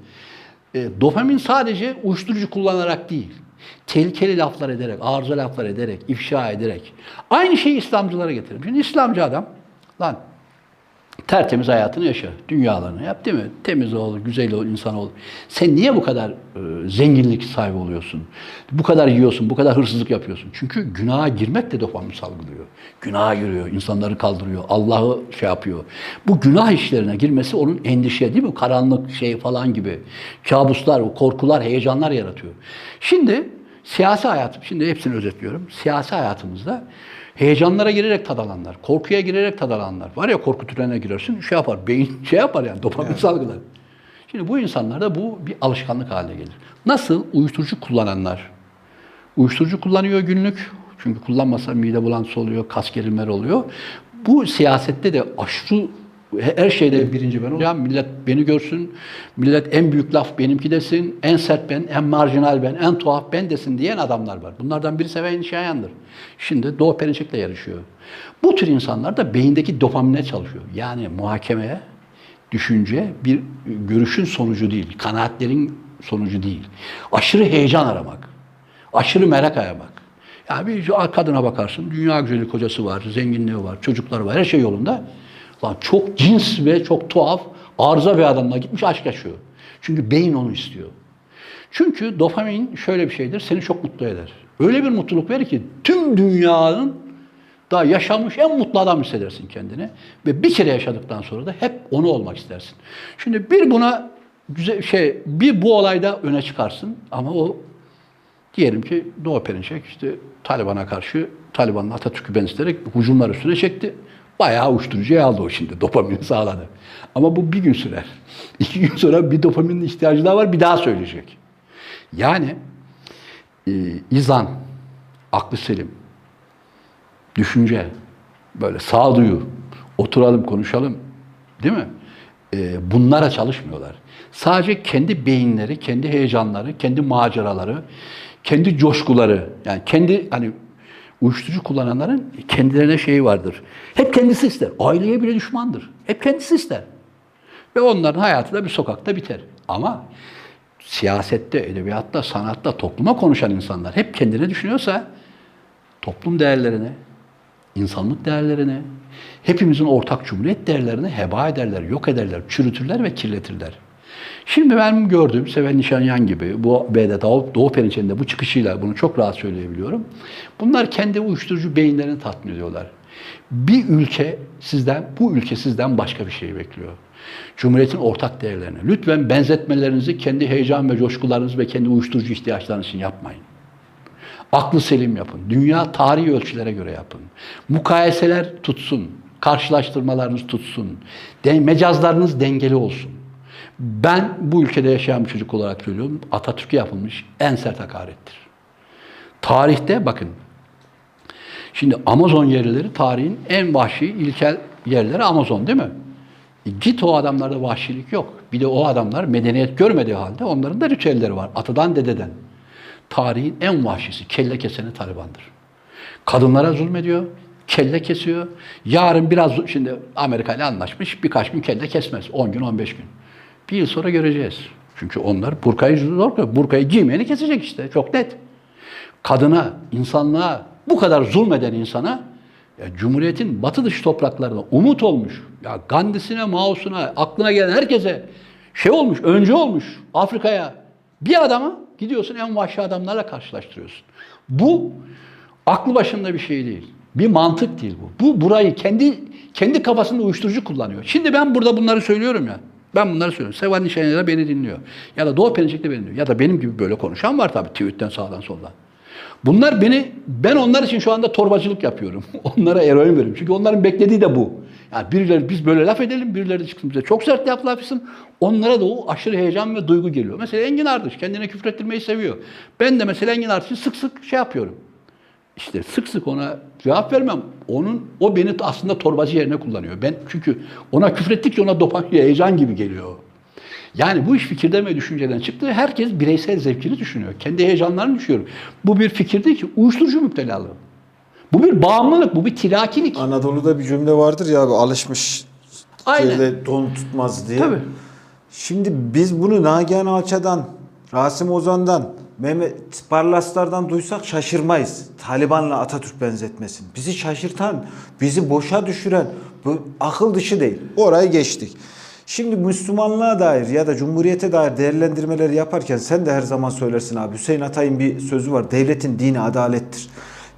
Dopamin sadece uyuşturucu kullanarak değil. Tehlikeli laflar ederek, arıza laflar ederek, ifşa ederek. Aynı şeyi İslamcılara getirelim. Şimdi İslamcı adam, lan tertemiz hayatını yaşa, dünyalarını yap değil mi? Temiz ol, güzel ol, insan ol. Sen niye bu kadar zenginlik sahibi oluyorsun? Bu kadar yiyorsun, bu kadar hırsızlık yapıyorsun. Çünkü günaha girmek de dopamin salgılıyor. Günaha giriyor, insanları kaldırıyor, Allah'ı yapıyor. Bu günah işlerine girmesi onun endişe değil mi? Karanlık falan gibi. Kabuslar, korkular, heyecanlar yaratıyor. Şimdi siyasi hayatım, şimdi hepsini özetliyorum. Siyasi hayatımızda heyecanlara girerek tadalanlar, korkuya girerek tadalanlar. Var ya korku tünene girersin, beyin yani dopamin salgılar. Şimdi bu insanlarda bu bir alışkanlık haline gelir. Nasıl uyuşturucu kullananlar, uyuşturucu kullanıyor günlük. Çünkü kullanmasa mide bulantısı oluyor, kas gerilmeleri oluyor. Bu siyasette de aşırı her şeyde birinci ben olacağım. Millet beni görsün, millet en büyük laf benimki desin, en sert ben, en marjinal ben, en tuhaf ben desin diyen adamlar var. Bunlardan biri Sevan Nişanyan'dır. Şimdi Doğu Perinçek'le yarışıyor. Bu tür insanlar da beyindeki dopamine çalışıyor. Yani muhakemeye, düşünce bir görüşün sonucu değil, kanaatlerin sonucu değil. Aşırı heyecan aramak, aşırı merak aramak. Yani bir kadına bakarsın, dünya güzeli kocası var, zenginliği var, çocukları var, her şey yolunda. Lan çok cins ve çok tuhaf, arıza bir adamla gitmiş aşk yaşıyor. Çünkü beyin onu istiyor. Çünkü dopamin şöyle bir şeydir, seni çok mutlu eder. Öyle bir mutluluk verir ki tüm dünyanın daha yaşamış en mutlu adam hissedersin kendini. Ve bir kere yaşadıktan sonra da hep onu olmak istersin. Şimdi bir buna güzel şey, bir bu olayda öne çıkarsın ama o diyelim ki Doğu Perinçek işte Taliban'a karşı, Taliban'ın Atatürk'ü benzeterek hücumlar üstüne çekti. Bayağı uyuşturucuya aldı o şimdi. Dopamini sağladı. Ama bu bir gün sürer. 2 gün sonra bir dopaminin ihtiyacı daha var. Bir daha söyleyecek. Yani izan, aklı selim, düşünce, böyle sağduyu, oturalım konuşalım, değil mi? Bunlara çalışmıyorlar. Sadece kendi beyinleri, kendi heyecanları, kendi maceraları, kendi coşkuları, yani kendi hani uyuşturucu kullananların kendilerine şeyi vardır. Hep kendisi ister. Aileye bile düşmandır. Hep kendisi ister. Ve onların hayatı da bir sokakta biter. Ama siyasette, edebiyatta, sanatta, topluma konuşan insanlar hep kendine düşünüyorsa toplum değerlerine, insanlık değerlerine, hepimizin ortak cumhuriyet değerlerine heba ederler, yok ederler, çürütürler ve kirletirler. Şimdi benim gördüğüm Sevan Nişanyan gibi, bu B'de Doğu Perinçek'in de bu çıkışıyla bunu çok rahat söyleyebiliyorum. Bunlar kendi uyuşturucu beyinlerini tatmin ediyorlar. Bir ülke sizden, bu ülke sizden başka bir şey bekliyor. Cumhuriyetin ortak değerlerini. Lütfen benzetmelerinizi kendi heyecan ve coşkularınız ve kendi uyuşturucu ihtiyaçlarınız için yapmayın. Aklı selim yapın. Dünya tarihi ölçülere göre yapın. Mukayeseler tutsun. Karşılaştırmalarınız tutsun. Mecazlarınız dengeli olsun. Ben bu ülkede yaşayan bir çocuk olarak söylüyorum. Atatürk'e yapılmış en sert hakarettir. Tarihte bakın. Şimdi Amazon yerleri tarihin en vahşi ilkel yerleri Amazon değil mi? Git o adamlarda vahşilik yok. Bir de o adamlar medeniyet görmediği halde onların da ritüelleri var. Atadan dededen. Tarihin en vahşisi, kelle keseni Taliban'dır. Kadınlara zulmediyor, kelle kesiyor. Yarın biraz, şimdi Amerika ile anlaşmış, birkaç gün kelle kesmez. 10 gün, 15 gün. Bir yıl sonra göreceğiz. Çünkü onlar burkayı zor, burkayı giymeyeni kesecek işte, çok net. Kadına, insanlığa, bu kadar zulmeden insana, ya Cumhuriyet'in batı dışı topraklarına umut olmuş, ya Gandhi'sine, Mao'suna, aklına gelen herkese şey olmuş, önce olmuş Afrika'ya bir adama gidiyorsun en vahşi adamlarla karşılaştırıyorsun. Bu aklı başında bir şey değil. Bir mantık değil bu. Bu burayı kendi kafasında uyuşturucu kullanıyor. Şimdi ben burada bunları söylüyorum ya. Ben bunları söylüyorum. Sevan Nişanyan da beni dinliyor. Ya da Doğu Perinçek de beni dinliyor. Ya da benim gibi böyle konuşan var tabii. Tweet'ten sağdan soldan. Bunlar ben onlar için şu anda torbacılık yapıyorum. Onlara eroin veriyorum. Çünkü onların beklediği de bu. Yani birileri biz böyle laf edelim, birileri de çıksın bize çok sert laf yapsın. Onlara da o aşırı heyecan ve duygu geliyor. Mesela Engin Ardıç kendine küfrettirmeyi seviyor. Ben de mesela Engin Ardıç'ı sık sık şey yapıyorum. İşte sık sık ona cevap vermem. O beni aslında torbacı yerine kullanıyor. Ben çünkü ona küfrettikçe ona dopamin, heyecan gibi geliyor. Yani bu iş fikirden ve düşünceden çıktı. Herkes bireysel zevkini düşünüyor. Kendi heyecanlarını düşünüyor. Bu bir fikir değil ki. Uyuşturucu müptelalığı. Bu bir bağımlılık, bu bir tirakilik. Anadolu'da bir cümle vardır ya abi, alışmış şeyde don tutmaz diye. Tabii. Şimdi biz bunu Nagihan Alçı'dan, Rasim Ozan'dan, Mehmet Parlaslar'dan duysak şaşırmayız. Taliban'la Atatürk benzetmesin. Bizi şaşırtan, bizi boşa düşüren, bu akıl dışı değil. Orayı geçtik. Şimdi Müslümanlığa dair ya da Cumhuriyete dair değerlendirmeleri yaparken sen de her zaman söylersin abi. Hüseyin Atay'ın bir sözü var. Devletin dini adalettir.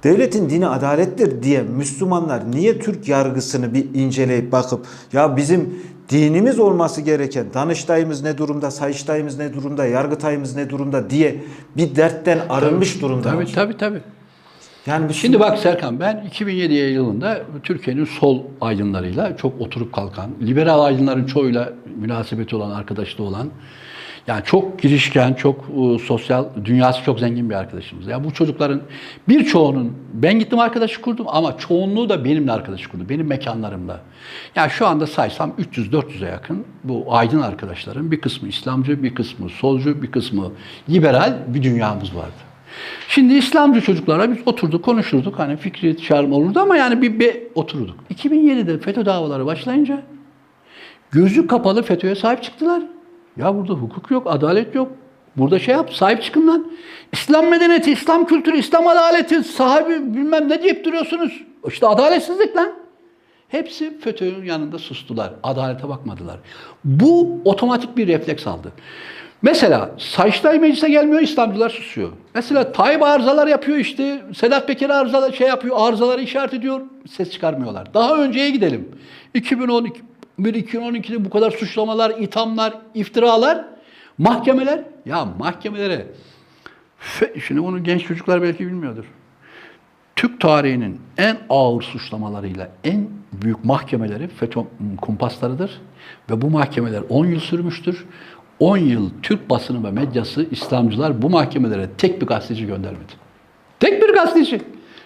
Devletin dini adalettir diye Müslümanlar niye Türk yargısını bir inceleyip bakıp ya bizim dinimiz olması gereken Danıştay'ımız ne durumda, Sayıştay'ımız ne durumda, Yargıtay'ımız ne durumda diye bir dertten arınmış durumda. Tabii. Yani Müslüman... Şimdi bak Serkan, ben 2007 yılında Türkiye'nin sol aydınlarıyla çok oturup kalkan, liberal aydınların çoğuyla münasebeti olan, arkadaşlığı olan, yani çok girişken, çok sosyal, dünyası çok zengin bir arkadaşımız. Ya bu çocukların birçoğunun, ben gittim arkadaşı kurdum ama çoğunluğu da benimle arkadaşı kurdu. Benim mekanlarımda. Yani şu anda saysam 300-400'e yakın bu aydın arkadaşların bir kısmı İslamcı, bir kısmı solcu, bir kısmı liberal bir dünyamız vardı. Şimdi İslamcı çocuklara biz oturduk, konuşurduk. Hani fikri çağrım olurdu ama yani bir oturduk. 2007'de FETÖ davaları başlayınca gözü kapalı FETÖ'ye sahip çıktılar. Ya burada hukuk yok, adalet yok. Burada şey yap, sahip çıkın lan. İslam medeniyeti, İslam kültürü, İslam adaleti, sahibi bilmem ne deyip duruyorsunuz. İşte adaletsizlik lan. Hepsi FETÖ'nün yanında sustular. Adalete bakmadılar. Bu otomatik bir refleks aldı. Mesela Sayıştay meclise gelmiyor, İslamcılar susuyor. Mesela Tayyip arızalar yapıyor işte. Sedat Peker arızalar şey yapıyor, arızaları işaret ediyor. Ses çıkarmıyorlar. Daha önceye gidelim. 2011-2012'de bu kadar suçlamalar, ithamlar, iftiralar, mahkemeler. Ya mahkemelere, şimdi bunu genç çocuklar belki bilmiyordur. Türk tarihinin en ağır suçlamalarıyla en büyük mahkemeleri FETÖ kumpaslarıdır. Ve bu mahkemeler 10 yıl sürmüştür. 10 yıl Türk basını ve medyası, İslamcılar bu mahkemelere tek bir gazeteci göndermedi. Tek bir gazeteci.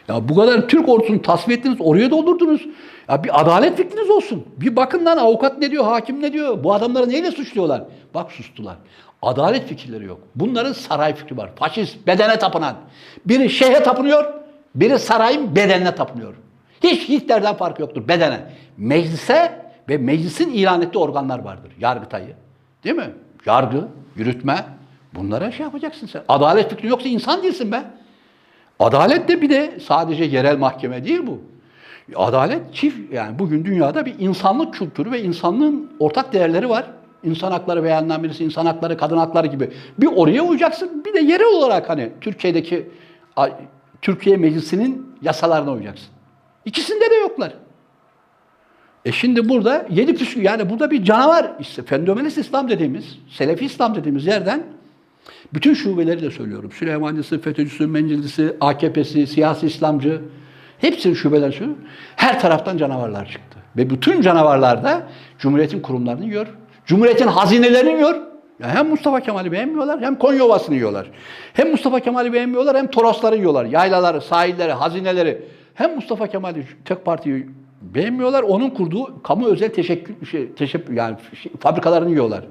Ya bu kadar Türk ordusunu tasfiye ettiniz, oraya doldurdunuz. Ya bir adalet fikriniz olsun. Bir bakın lan avukat ne diyor, hakim ne diyor, bu adamları neyle suçluyorlar? Bak sustular. Adalet fikirleri yok. Bunların saray fikri var. Faşist, bedene tapınan. Biri şeyhe tapınıyor, biri sarayın bedenine tapınıyor. Hiç Hitler'den farkı yoktur bedene. Meclise ve meclisin ilan ettiği organlar vardır. Yargıtay'ı. Değil mi? Yargı, yürütme, bunlara şey yapacaksın sen. Adalet fikri yoksa insan değilsin be. Adalet de bir de sadece yerel mahkeme değil bu. Adalet çift, yani bugün dünyada bir insanlık kültürü ve insanlığın ortak değerleri var. İnsan hakları beyannamesi, insan hakları, kadın hakları gibi. Bir oraya uyacaksın, bir de yerel olarak hani Türkiye'deki Türkiye Meclisi'nin yasalarına uyacaksın. İkisinde de yoklar. E şimdi burada yedi püskü, yani burada bir canavar, işte fenomenist İslam dediğimiz, Selefi İslam dediğimiz yerden bütün şubeleri de söylüyorum. Süleymancısı, FETÖ'cüsü, Mencilcisi, AKP'si, siyasi İslamcı, hepsinin şubeleri söylüyorum. Her taraftan canavarlar çıktı. Ve bütün canavarlar da Cumhuriyet'in kurumlarını yiyor, Cumhuriyet'in hazinelerini yiyor. Yani hem Mustafa Kemal'i beğenmiyorlar, hem Konya Ovası'nı yiyorlar. Hem Mustafa Kemal'i beğenmiyorlar, hem Torosları yiyorlar. Yaylaları, sahilleri, hazineleri. Hem Mustafa Kemal'i, tek partiyi beğenmiyorlar, onun kurduğu kamu özel fabrikalarını yiyorlar.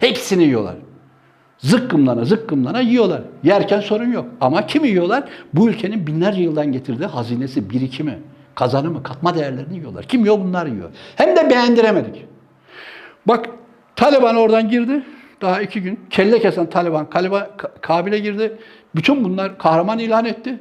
Hepsini yiyorlar. Zıkkımlana zıkkımlana yiyorlar. Yerken sorun yok. Ama kimi yiyorlar? Bu ülkenin binlerce yıldan getirdiği hazinesi, birikimi, kazanımı, katma değerlerini yiyorlar. Kim yiyor? Bunlar yiyor. Hem de beğendiremedik. Bak Taliban oradan girdi. Daha 2 gün. Kelle kesen Taliban Kabil'e girdi. Bütün bunlar kahraman ilan etti.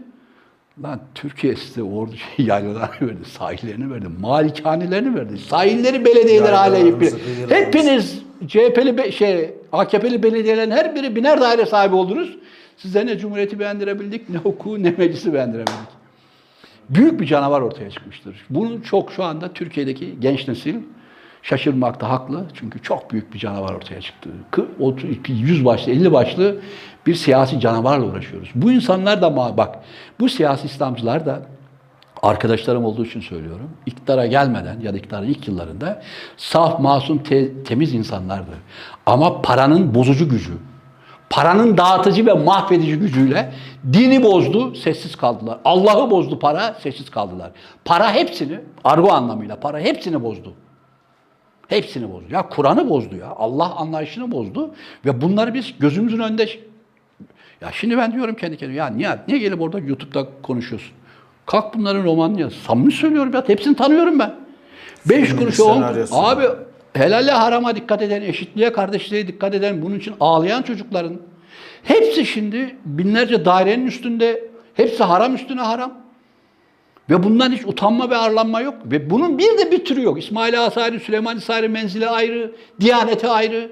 Lan Türkiye size ordu yaylalarını verdi, sahillerini verdi, malikanelerini verdi, sahilleri belediyeler hale ipi. Hepiniz CHP'li, AKP'li belediyelerin her biri biner daire sahibi oldunuz. Size ne Cumhuriyeti beğendirebildik, ne hukuku, ne meclisi beğendirebildik. Büyük bir canavar ortaya çıkmıştır. Bunun çok şu anda Türkiye'deki genç nesil şaşırmakta haklı. Çünkü çok büyük bir canavar ortaya çıktı. 100 başlı, 50 başlı bir siyasi canavarla uğraşıyoruz. Bu insanlar da bak, bu siyasi İslamcılar da arkadaşlarım olduğu için söylüyorum. İktidara gelmeden ya da iktidarın ilk yıllarında saf, masum, temiz insanlardı. Ama paranın bozucu gücü, paranın dağıtıcı ve mahvedici gücüyle dini bozdu, sessiz kaldılar. Allah'ı bozdu para, sessiz kaldılar. Para hepsini, argo anlamıyla para hepsini bozdu. Hepsini bozdu. Ya Kur'an'ı bozdu ya. Allah anlayışını bozdu. Ve bunları biz gözümüzün önünde... Ya şimdi ben diyorum kendi kendime, ya Nihat niye gelip orada YouTube'da konuşuyorsun? Kalk bunların romanını yaz. Samimi söylüyorum ya. Hepsini tanıyorum ben. 5 kuruşa 10 kuruş. Abi helale harama dikkat eden, eşitliğe kardeşliğe dikkat eden, bunun için ağlayan çocukların hepsi şimdi binlerce dairenin üstünde, hepsi haram üstüne haram. Ve bundan hiç utanma ve arlanma yok. Ve bunun bir de bir türü yok. İsmail Ağası ayrı, Süleyman Ağası ayrı, menzile ayrı, diyanete ayrı.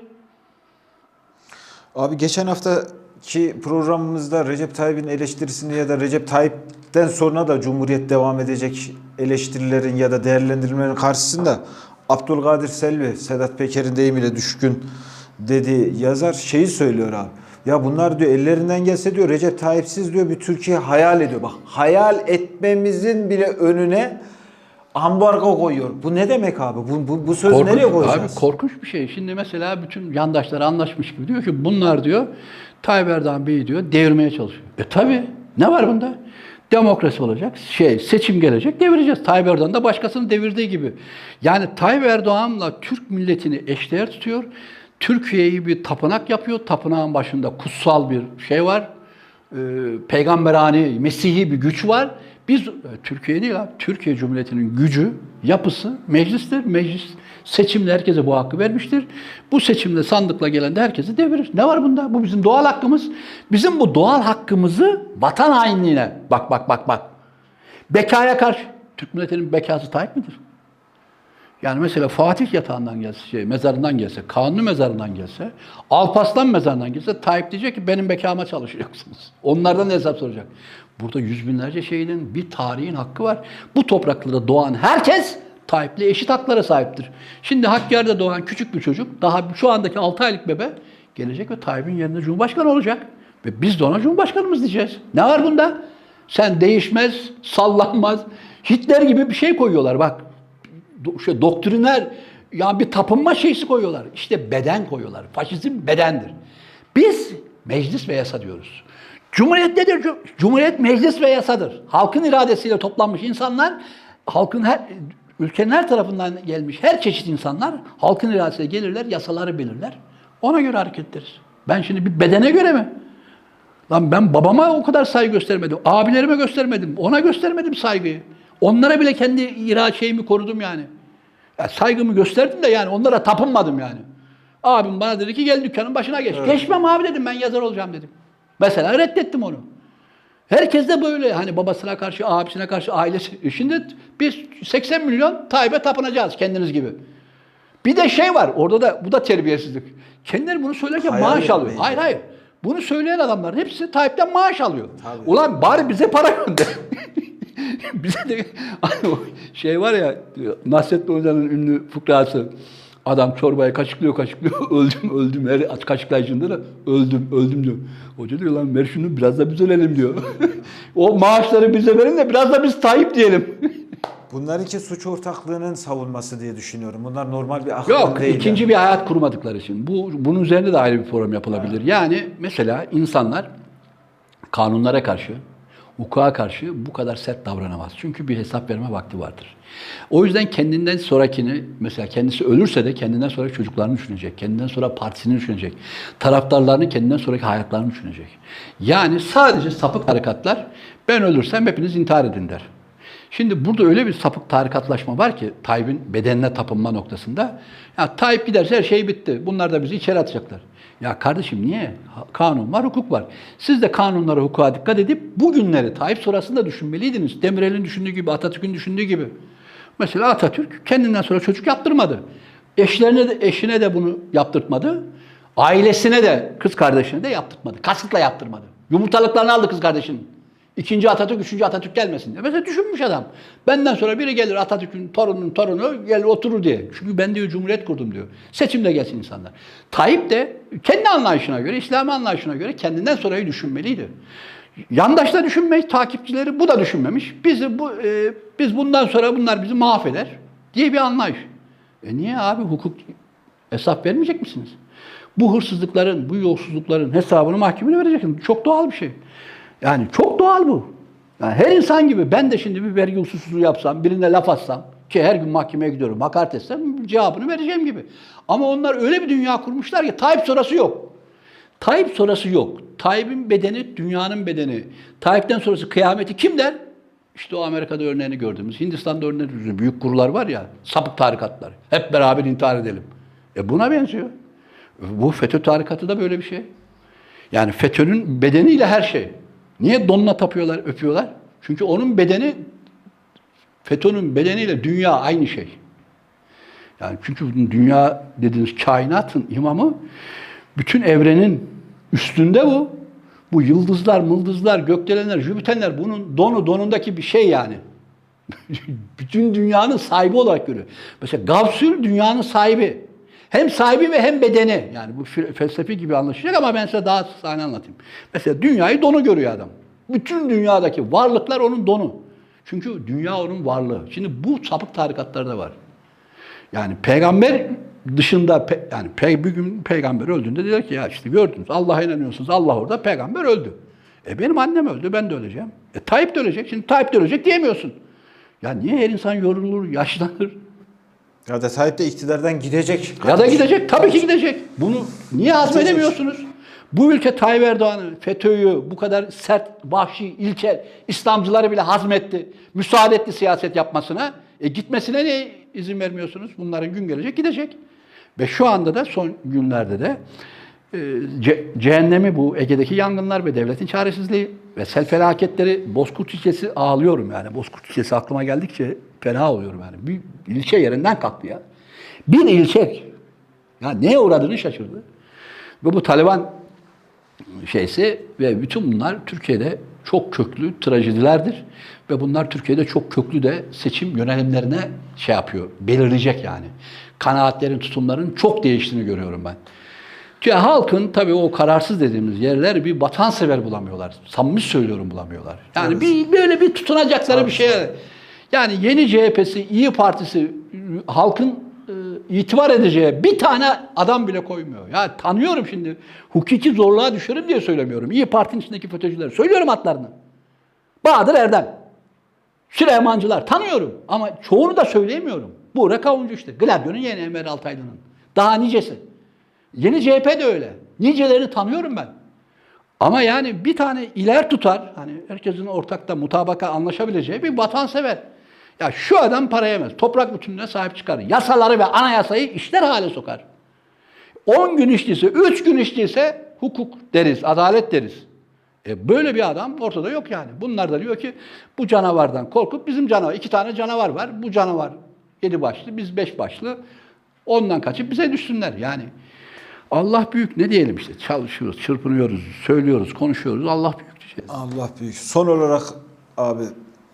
Abi geçen haftaki programımızda Recep Tayyip'in eleştirisini ya da Recep Tayyip'ten sonra da Cumhuriyet devam edecek eleştirilerin ya da değerlendirmelerin karşısında Abdülkadir Selvi, Sedat Peker'in deyimiyle düşkün dediği yazar şeyi söylüyor abi. Ya bunlar diyor ellerinden gelse diyor Recep Tayyip'siz diyor bir Türkiye hayal ediyor. Bak hayal etmemizin bile önüne ambargo koyuyor. Bu ne demek abi? Bu sözü korkunç, nereye koyacağız? Abi korkunç bir şey. Şimdi mesela bütün yandaşlar anlaşmış gibi diyor ki bunlar diyor Tayyip Erdoğan Bey'i diyor devirmeye çalışıyor. E tabi ne var bunda? Demokrasi olacak, seçim gelecek, devireceğiz. Tayyip Erdoğan da başkasını devirdiği gibi. Yani Tayyip Erdoğan'la Türk milletini eşdeğer tutuyor. Türkiye'yi bir tapınak yapıyor. Tapınağın başında kutsal bir şey var. Peygamberani, Mesih'i bir güç var. Biz Türkiye değil abi. Türkiye Cumhuriyeti'nin gücü, yapısı meclistir. Meclis Seçimle herkese bu hakkı vermiştir. Bu seçimle sandıkla gelen de herkese devirir. Ne var bunda? Bu bizim doğal hakkımız. Bizim bu doğal hakkımızı vatan hainliğine bak. Bekaya karşı. Türk milletinin bekası Tayyip midir? Yani mesela Fatih yatağından gelse, mezarından gelse, Kanuni mezarından gelse, Alparslan mezarından gelse Tayyip diyecek ki benim bekama çalışacaksınız. Onlardan hesap soracak. Burada yüz binlerce şeyin, bir tarihin hakkı var. Bu topraklarda doğan herkes Tayyip'le eşit haklara sahiptir. Şimdi Hakkari'de doğan küçük bir çocuk, daha şu andaki 6 aylık bebe gelecek ve Tayyip'in yerine Cumhurbaşkanı olacak. Ve biz de ona Cumhurbaşkanımız diyeceğiz. Ne var bunda? Sen değişmez, sallanmaz. Hitler gibi bir şey koyuyorlar bak. Doktriner, yani bir tapınma şeysi koyuyorlar. İşte beden koyuyorlar. Faşizm bedendir. Biz meclis ve yasa diyoruz. Cumhuriyet nedir? Cumhuriyet meclis ve yasadır. Halkın iradesiyle toplanmış insanlar, ülkenin her tarafından gelmiş her çeşit insanlar halkın iradesiyle gelirler, yasaları bilirler. Ona göre hareket ederiz. Ben şimdi bir bedene göre mi? Lan ben babama o kadar saygı göstermedim. Abilerime göstermedim. Ona göstermedim saygıyı. Onlara bile kendi şeyimi korudum yani. Ya saygımı gösterdim de yani onlara tapınmadım yani. Abim bana dedi ki gel dükkanın başına geç. Evet. Geçmem abi dedim, ben yazar olacağım dedim. Mesela reddettim onu. Herkes de böyle hani babasına karşı, abisine karşı, ailesi. Şimdi biz 80 milyon Tayyip'e tapınacağız kendiniz gibi. Bir de şey var orada da, bu da terbiyesizlik. Kendileri bunu söylerken hayal maaş alıyor. Yani. Hayır. Bunu söyleyen adamların hepsi Tayyip'ten maaş alıyor. Tabii. Ulan bari bize para gönder. Bize de şey var ya, Nasrettin Hoca'nın ünlü fıkrası. Adam çorbayı kaşıklıyor. öldüm. Her kaşıklayışında da öldüm diyor. Hoca diyor lan ver şunu biraz da biz ölelim diyor. O maaşları bize verin de biraz da biz Tayyip diyelim. Bunlarınki suç ortaklığının savunması diye düşünüyorum. Bunlar normal bir akıl değil. Yok, ikinci yani. Bir hayat kurmadıkları için. Bunun üzerinde de ayrı bir forum yapılabilir. Ha. Yani mesela insanlar kanunlara karşı, hukuka karşı bu kadar sert davranamaz. Çünkü bir hesap verme vakti vardır. O yüzden kendinden sonrakini, mesela kendisi ölürse de kendinden sonra çocuklarını düşünecek. Kendinden sonra partisini düşünecek. Taraftarlarını, kendinden sonraki hayatlarını düşünecek. Yani sadece sapık tarikatlar ben ölürsem hepiniz intihar edin der. Şimdi burada öyle bir sapık tarikatlaşma var ki Tayyip'in bedenine tapınma noktasında. Ya Tayyip giderse her şey bitti. Bunlar da bizi içeri atacaklar. Ya kardeşim niye? Kanun var, hukuk var. Siz de kanunlara, hukuka dikkat edip bugünleri Tayyip sonrasında düşünmeliydiniz. Demirel'in düşündüğü gibi, Atatürk'ün düşündüğü gibi. Mesela Atatürk kendinden sonra çocuk yaptırmadı. Eşine de bunu yaptırtmadı. Ailesine de, kız kardeşine de yaptırtmadı. Kasıtla yaptırmadı. Yumurtalıklarını aldı kız kardeşinin. 2. Atatürk, 3. Atatürk gelmesin diye. Mesela düşünmüş adam. Benden sonra biri gelir, Atatürk'ün torununun torunu gelir oturur diye. Çünkü ben diyor Cumhuriyet kurdum diyor. Seçimde gelsin insanlar. Tayyip de kendi anlayışına göre, İslami anlayışına göre kendinden sonrayı düşünmeliydi. Yandaş da düşünmeyiz, takipçileri bu da düşünmemiş. Biz bundan sonra bunlar bizi mahveder diye bir anlayış. Niye abi, hukuk hesap vermeyecek misiniz? Bu hırsızlıkların, bu yolsuzlukların hesabını mahkemeye vereceksiniz. Çok doğal bir şey. Yani çok doğal bu. Yani her insan gibi ben de şimdi bir vergi hususunu yapsam, birine laf atsam ki her gün mahkemeye gidiyorum, hakaret etsem cevabını vereceğim gibi. Ama onlar öyle bir dünya kurmuşlar ki Tayyip sonrası yok. Tayyip sonrası yok. Tayyip'in bedeni, dünyanın bedeni. Tayyip'ten sonrası kıyameti kim der? İşte o Amerika'da örneğini gördüğümüz, Hindistan'da örneğini gördüğümüz büyük gurular var ya, sapık tarikatlar. Hep beraber intihar edelim. Buna benziyor. Bu FETÖ tarikatı da böyle bir şey. Yani FETÖ'nün bedeniyle her şey. Niye donuna tapıyorlar, öpüyorlar? Çünkü onun bedeni, FETÖ'nün bedeniyle dünya aynı şey. Yani çünkü dünya dediğiniz kainatın imamı, bütün evrenin üstünde bu. Bu yıldızlar, mıldızlar, gökdelenler, jüpiterler, bunun donundaki bir şey yani. Bütün dünyanın sahibi olarak görüyor. Mesela Gavsül dünyanın sahibi. Hem sahibi ve hem bedeni. Yani bu felsefi gibi anlaşılacak ama ben size daha sahne anlatayım. Mesela dünyayı donu görüyor adam. Bütün dünyadaki varlıklar onun donu. Çünkü dünya onun varlığı. Şimdi bu sapık tarikatlar da var. Yani peygamber dışında, bir gün peygamber öldüğünde dediler ki ya işte gördünüz, Allah'a inanıyorsunuz, Allah orada, peygamber öldü. Benim annem öldü, ben de öleceğim. Tayyip de ölecek, şimdi Tayyip de ölecek diyemiyorsun. Ya niye her insan yorulur, yaşlanır? Ya da Tayyip de iktidardan gidecek. Ya da gidecek. Tabii ki gidecek. Bunu niye azmedemiyorsunuz? Bu ülke Tayyip Erdoğan'ı, FETÖ'yü, bu kadar sert, vahşi, ilkel İslamcıları bile hazmetti. Müsaade etti siyaset yapmasına. Gitmesine niye izin vermiyorsunuz? Bunların gün gelecek gidecek. Ve şu anda da son günlerde de cehennemi bu Ege'deki yangınlar ve devletin çaresizliği ve sel felaketleri, Bozkurt ilçesi ağlıyorum yani. Bozkurt ilçesi aklıma geldikçe fena oluyorum yani. Bir ilçe yerinden kalktı ya. Bir ilçe ya neye uğradığını şaşırdı. Ve bu Taliban şeysi ve bütün bunlar Türkiye'de çok köklü trajedilerdir. Ve bunlar Türkiye'de çok köklü de seçim yönelimlerine şey yapıyor, belirleyecek yani. Kanaatlerin, tutumların çok değiştiğini görüyorum ben. Ya halkın tabii o kararsız dediğimiz yerler bir vatansever bulamıyorlar. Samimi söylüyorum bulamıyorlar. Yani evet. Böyle bir tutunacakları evet. Bir şeye. Yani yeni CHP'si, İyi Partisi halkın itibar edeceği bir tane adam bile koymuyor. Ya tanıyorum şimdi. Hukuki zorluğa düşerim diye söylemiyorum. İyi Parti'nin içindeki FETÖ'cüleri. Söylüyorum adlarını. Bahadır Erdem. Süleymancılar. Tanıyorum. Ama çoğunu da söyleyemiyorum. Buğra Kavuncu işte. Gladio'nun yeni Emir Altaylı'nın. Daha nicesi. Yeni CHP de öyle. Nicelerini tanıyorum ben. Ama yani bir tane iler tutar, hani herkesin ortakta mutabaka anlaşabileceği bir vatansever. Ya şu adam para yemez. Toprak bütünlüğüne sahip çıkar. Yasaları ve anayasayı işler hale sokar. 10 gün işliyse, 3 gün işliyse hukuk deriz, adalet deriz. Böyle bir adam ortada yok yani. Bunlar da diyor ki bu canavardan korkup bizim canavar, 2 tane canavar var. Bu canavar 7 başlı, biz 5 başlı. Ondan kaçıp bize düşsünler yani. Allah büyük ne diyelim işte, çalışıyoruz, çırpınıyoruz, söylüyoruz, konuşuyoruz, Allah büyük diyeceğiz. Allah büyük. Son olarak abi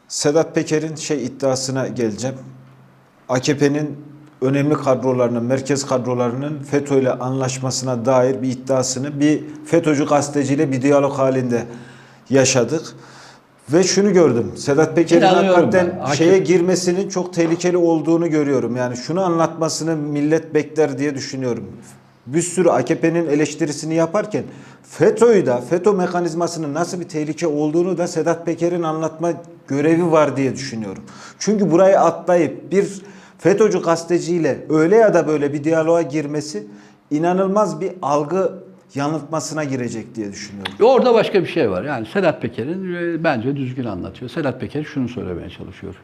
Sedat Peker'in iddiasına geleceğim. AKP'nin önemli kadrolarının, merkez kadrolarının FETÖ ile anlaşmasına dair bir iddiasını bir FETÖ'cü gazeteciyle bir diyalog halinde yaşadık. Ve şunu gördüm. Sedat Peker'in hakikaten şeye girmesinin çok tehlikeli olduğunu görüyorum. Yani şunu anlatmasını millet bekler diye düşünüyorum. Bir sürü AKP'nin eleştirisini yaparken FETÖ'yü da, FETÖ mekanizmasının nasıl bir tehlike olduğunu da Sedat Peker'in anlatma görevi var diye düşünüyorum. Çünkü burayı atlayıp bir FETÖ'cü gazeteciyle öyle ya da böyle bir diyaloğa girmesi inanılmaz bir algı yanıltmasına girecek diye düşünüyorum. Orada başka bir şey var. Yani Sedat Peker'in bence düzgün anlatıyor. Sedat Peker şunu söylemeye çalışıyor.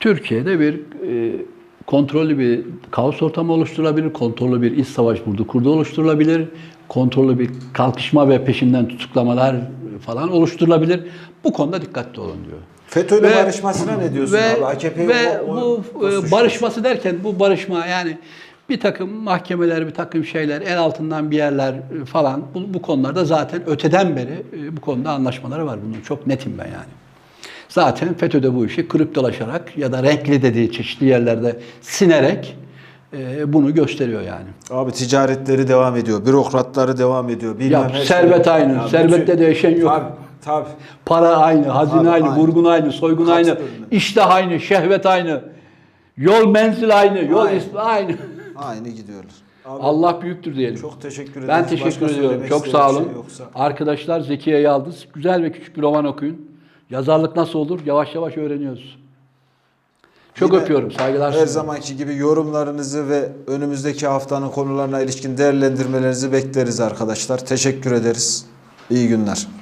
Türkiye'de bir kontrollü bir kaos ortamı oluşturulabilir, kontrollü bir iç savaş burada kurdu oluşturulabilir, kontrollü bir kalkışma ve peşinden tutuklamalar falan oluşturulabilir. Bu konuda dikkatli olun diyor. FETÖ'yle barışmasına ne diyorsun abi? AKP'ye bu barışması derken bu barışma yani bir takım mahkemeler, bir takım şeyler, el altından bir yerler falan bu konularda zaten öteden beri bu konuda anlaşmaları var. Bunun çok netim ben yani. Zaten FETÖ'de bu işi kırıp dolaşarak ya da renkli dediği çeşitli yerlerde sinerek bunu gösteriyor yani. Abi ticaretleri devam ediyor, bürokratları devam ediyor. Ya, servet şey aynı, servette değişen yok. Tabii. Para aynı, hazine tabii, aynı, vurgun aynı, soygun kaç aynı, iştah aynı, şehvet aynı, yol menzil aynı, yol ismi aynı. Aynı gidiyoruz. Abi, Allah büyüktür diyelim. Çok teşekkür ederim. Ben teşekkür ediyorum. Çok sağ olun. Şey arkadaşlar Zekiye Yaldız. Güzel ve küçük bir roman okuyun. Yazarlık nasıl olur? Yavaş yavaş öğreniyoruz. Çok öpüyorum. Saygılar. Her zamanki gibi yorumlarınızı ve önümüzdeki haftanın konularına ilişkin değerlendirmelerinizi bekleriz arkadaşlar. Teşekkür ederiz. İyi günler.